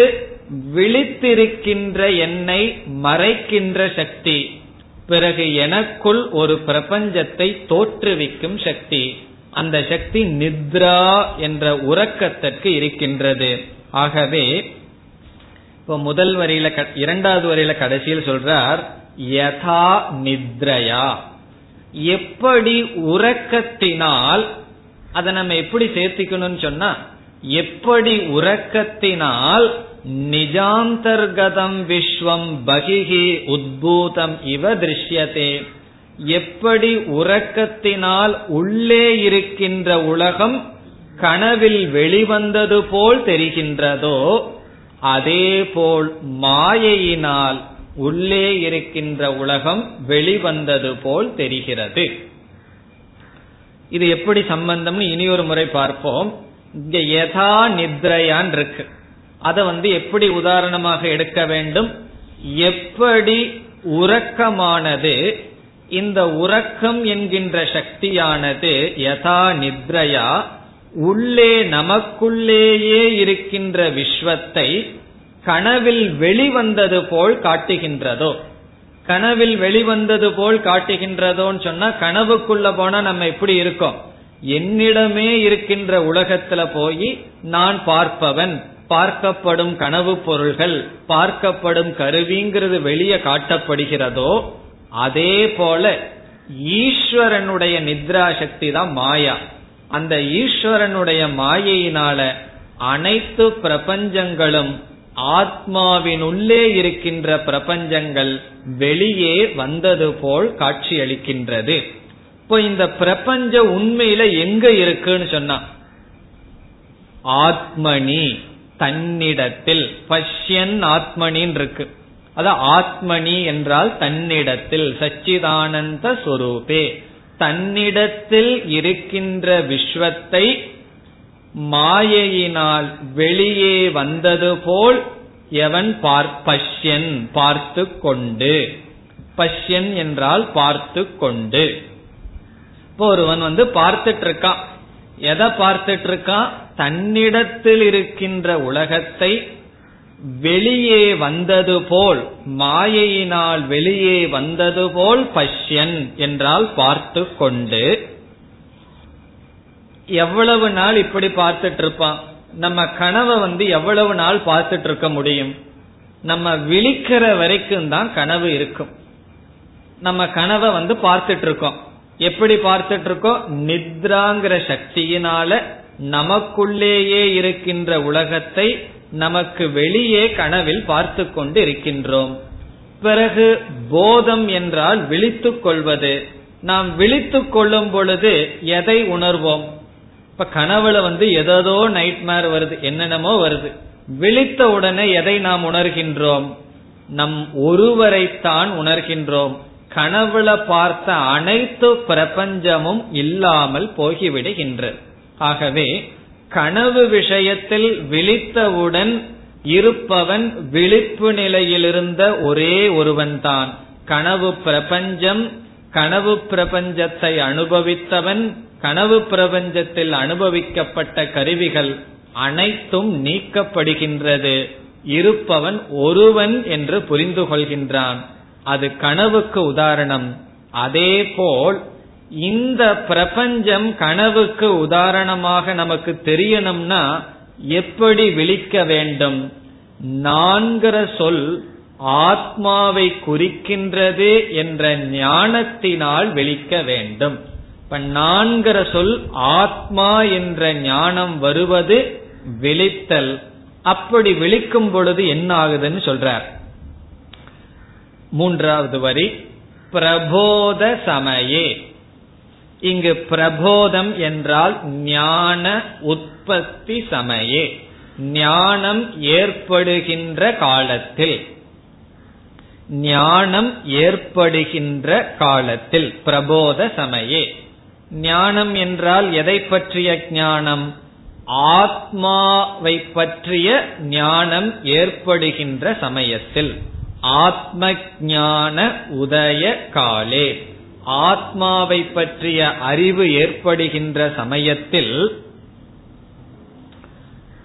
விழித்திருக்கின்ற என்னை மறைக்கின்ற சக்தி, பிறகு எனக்குள் ஒரு பிரபஞ்சத்தை தோற்றுவிக்கும் சக்தி. அந்த சக்தி நித்ரா என்ற உறக்கத்திற்கு இருக்கின்றது. ஆகவே இப்ப முதல் வரியில இரண்டாவது வரியில கடைசியில் சொல்றார் யதா நித்ரயா, எப்படி உறக்கத்தினால். அதை நம்ம எப்படி சேர்த்திக்கணும்னு சொன்னா, எப்படி உறக்கத்தினால் நிஜாந்தர்கதம் விஸ்வம் பகிஹி உத்பூதம் இவ திருஷ்யதே, எப்படி உறக்கத்தினால் உள்ளே இருக்கின்ற உலகம் கனவில் வெளிவந்தது போல் தெரிகின்றதோ, அதேபோல் மாயையினால் உள்ளே இருக்கின்ற உலகம் வெளிவந்தது போல் தெரிகிறது. இது எப்படி சம்பந்தம்னு இனி ஒரு முறை பார்ப்போம். இங்க யதா நித்ரயான் இருக்கு, அதை எப்படி உதாரணமாக எடுக்க வேண்டும், எப்படி உறக்கமானது, இந்த உறக்கம் என்கின்ற சக்தியானது யதா நித்ரயா உள்ளே நமக்குள்ளேயே இருக்கின்ற விஸ்வத்தை கனவில் வெளிவந்தது போல் காட்டுகின்றதோ. கனவில் வெளிவந்தது போல் காட்டுகின்றதோன்னு சொன்னா, கனவுக்குள்ள போனா நம்ம எப்படி இருக்கோம், என்னிடமே இருக்கின்ற உலகத்துல போய் நான் பார்ப்பவன், பார்க்கப்படும் கனவு பொருள்கள், பார்க்கப்படும் கருவிங்கிறது வெளியே காட்டப்படுகிறதோ, அதே போல ஈஸ்வரனுடைய நித்ரா சக்தி தான் மாயா. அந்த ஈஸ்வரனுடைய மாயையினால அனைத்து பிரபஞ்சங்களும், ஆத்மாவினுள்ளே இருக்கின்ற பிரபஞ்சங்கள் வெளியே வந்தது போல் காட்சியளிக்கின்றது. இப்போ இந்த பிரபஞ்சம் உண்மையில எங்க இருக்குன்னு சொன்னா, ஆத்மனி, தன்னிடத்தில். பஷ்யன் ஆத்மனின் இருக்கு, அத ஆத்மனி என்றால் தன்னிடத்தில், சச்சிதானந்த சொரூபே, தன்னிடத்தில் இருக்கின்ற விஸ்வத்தை மாயையினால் வெளியே வந்தது போல் எவன் பஷ்யன், பார்த்து கொண்டு. பஷ்யன் என்றால் பார்த்து கொண்டு. இப்போ ஒருவன் பார்த்துட்டு இருக்கான், எதை பார்த்துட்டு இருக்கான், தன்னிடத்தில் இருக்கின்ற உலகத்தை வெளியே வந்தது போல், மாயையினால் வெளியே வந்தது போல் பஷ்யன் என்றால் பார்த்து கொண்டு. எவ்வளவு நாள் இப்படி பார்த்துட்டு இருப்பான்? நம்ம கனவை எவ்வளவு நாள் பார்த்துட்டு இருக்க முடியும்? நம்ம விழிக்கிற வரைக்கும் தான் கனவு இருக்கும். நம்ம கனவை பார்த்துட்டு இருக்கோம். எப்படி பார்த்துட்டு இருக்கோம்? நித்ராங்கிற சக்தியினால நமக்குள்ளேயே இருக்கின்ற உலகத்தை நமக்கு வெளியே கனவில் பார்த்து கொண்டு இருக்கின்றோம். பிறகு போதம் என்றால் விழித்து கொள்வது. நாம் விழித்து கொள்ளும் பொழுது எதை உணர்வோம்? இப்ப கனவுல எதோ நைட்மேர் வருது, என்னென்னமோ வருது. விழித்த உடனே எதை நாம் உணர்கின்றோம்? நம் ஒருவரைத்தான் உணர்கின்றோம். கனவுல பார்த்த அனைத்து பிரபஞ்சமும் இல்லாமல் போகிவிடுகின்றது. ஆகவே கனவு விஷயத்தில் விழித்தவுடன் இருப்பவன் விழிப்பு நிலையிலிருந்த ஒரே ஒருவன்தான். கனவு பிரபஞ்சம், கனவு பிரபஞ்சத்தை அனுபவித்தவன், கனவு பிரபஞ்சத்தில் அனுபவிக்கப்பட்ட கருவிகள் அனைத்தும் நீக்கப்படுகின்றது. இருப்பவன் ஒருவன் என்று புரிந்து கொள்கின்றான். அது கனவுக்கு உதாரணம். அதேபோல் இந்த பிரபஞ்சம் கனவுக்கு உதாரணமாக நமக்கு தெரியணும்னா எப்படி விழிக்க வேண்டும்? நான்கிற சொல் ஆத்மாவை குறிக்கின்றது என்ற ஞானத்தினால் விழிக்க வேண்டும். இப்ப நான்கிற சொல் ஆத்மா என்ற ஞானம் வருவது விழித்தல். அப்படி விழிக்கும் பொழுது என்ன ஆகுதுன்னு சொல்றார். மூன்றாவது வரி பிரபோத சமயே, இங்கு பிரபோதம் என்றால் ஞான உற்பத்தி சமயே, ஞானம் ஏற்படுகின்ற காலத்தில், ஞானம் ஏற்படுகின்ற காலத்தில் பிரபோத சமயே. ஞானம் என்றால் எதை பற்றிய ஞானம்? ஆத்மாவை பற்றிய ஞானம் ஏற்படுகின்ற சமயத்தில், ஆத்ம ஞான உதய காலே, ஆத்மாவை பற்றிய அறிவு ஏற்படுகின்ற சமயத்தில்.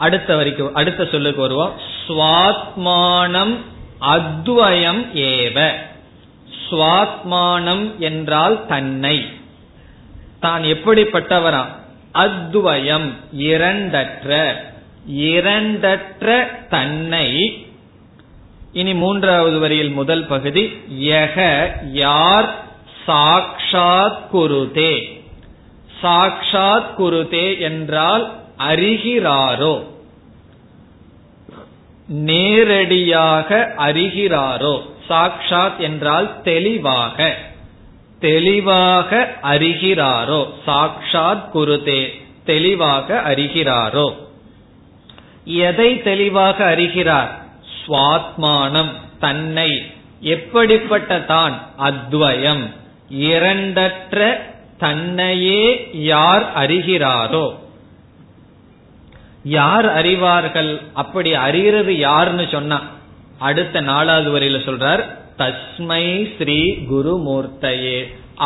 அடுத்த சொல்லுக்கு வருவோம். ஸ்வாத்மானம் அத்வயம் ஏவ. ஸ்வாத்மானம் என்றால் தன்னை, தான் எப்படிப்பட்டவரா? அத்வயம், இரண்டற்ற, இரண்டற்ற தன்னை. இனி மூன்றாவது வரியில் முதல் பகுதி, யக யார் சாக்ஷாத் குருதே. சாக்ஷாத் குருதே என்றால் அறிகிறாரோ, நேரடியாக அறிகிறாரோ. சாக்ஷாத் என்றால் தெளிவாக, தெளிவாக அறிகிறாரோ. சாக்ஷாத் குருதே, தெளிவாக அறிகிறாரோ. எதை தெளிவாக அறிகிறார்? ஸ்வாத்மானம், தன்னை. எப்படிப்பட்ட தான்? அத்வயம், இரண்டற்ற தன்னையே யார் அறிகிறாரோ. யார் அறிவார்கள்? அப்படி அறிகிறது யாருன்னு சொன்னா அடுத்த நாலாவது வரையில சொல்றார், தஸ்மை ஸ்ரீ குருமூர்த்தையே,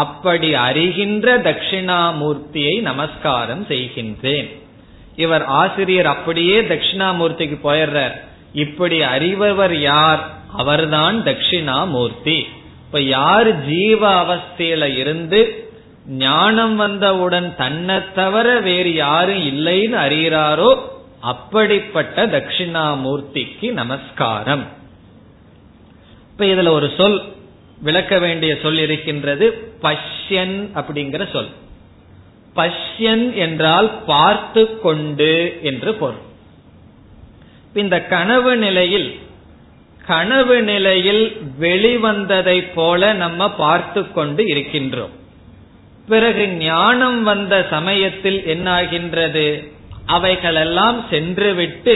அப்படி அறிகின்ற தட்சிணாமூர்த்தியை நமஸ்காரம் செய்கின்றேன். இவர் ஆசிரியர் அப்படியே தட்சிணாமூர்த்திக்கு போயிடுறார். இப்படி அறிபவர் யார்? அவர்தான் தட்சிணாமூர்த்தி. இப்ப யார் ஜீவ அவஸ்தையில இருந்து ஞானம் வந்தவுடன் தன்னை தவிர வேறு யாரும் இல்லைன்னு அறிகிறாரோ, அப்படிப்பட்ட தட்சிணாமூர்த்திக்கு நமஸ்காரம். இப்ப இதுல ஒரு சொல், விளக்க வேண்டிய சொல் இருக்கின்றது, பஷ்யன் அப்படிங்கிற சொல். பஷ்யன் என்றால் பார்த்து கொண்டு என்று பொருள். இந்த கனவு நிலையில், கனவு நிலையில் வெளிவந்ததை போல நம்ம பார்த்து கொண்டு இருக்கின்றோம். பிறகு ஞானம் வந்த சமயத்தில் என்னாகின்றது? அவைகளெல்லாம் சென்றுவிட்டு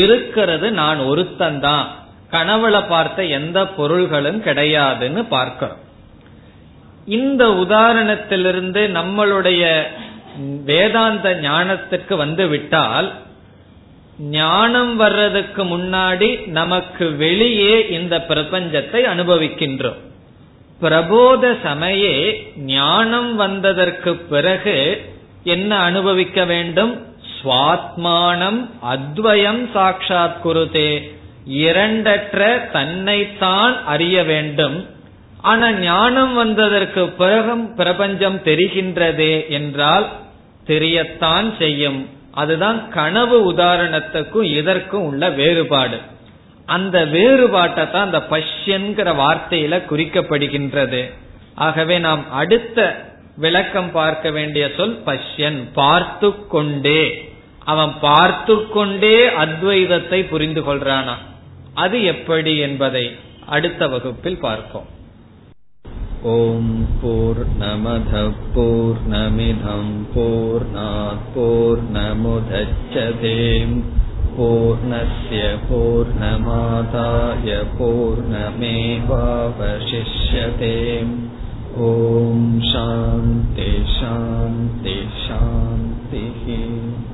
இருக்கிறது நான் ஒருத்தந்தான், கனவுல பார்த்த எந்த பொருள்களும் கிடையாதுன்னு பார்க்கிறோம். இந்த உதாரணத்திலிருந்து நம்மளுடைய வேதாந்த ஞானத்திற்கு வந்து விட்டால், ஞானம் வர்றதுக்கு முன்னாடி நமக்கு வெளியே இந்த பிரபஞ்சத்தை அனுபவிக்கின்றோம். பிரபோத சமயே ஞானம் வந்ததற்கு பிறகு என்ன அனுபவிக்க வேண்டும்? ஸ்வாத்மானம் அத்வயம் சாக்ஷாத் குருதே, இரண்டற்ற தன்னைத்தான் அறிய வேண்டும். ஆனா ஞானம் வந்ததற்கு பிறகு பிரபஞ்சம் தெரிகின்றதே என்றால் தெரியத்தான் செய்யும். அதுதான் கனவு உதாரணத்துக்கும் இதற்கும் உள்ள வேறுபாடு. அந்த வேறுபாட்டை தான் அந்த பஷ்யன்கிற வார்த்தையில குறிக்கப்படுகின்றது. ஆகவே நாம் அடுத்த விளக்கம் பார்க்க வேண்டிய சொல் பஷ்யன், பார்த்து கொண்டே. அவன் பார்த்து கொண்டே அத்வைதத்தை புரிந்து கொள்றானா? அது எப்படி என்பதை அடுத்த வகுப்பில் பார்ப்போம். ஓம் பூர்ணமத பூர்ணமிதம் பூர்ணாத் பூர்ணமுதச்யதே பூர்ணஸ்ய பூர்ணமாதாய பூர்ணமேவாவசிஷ்யதே. ஓம் சாந்தி சாந்தி சாந்தி.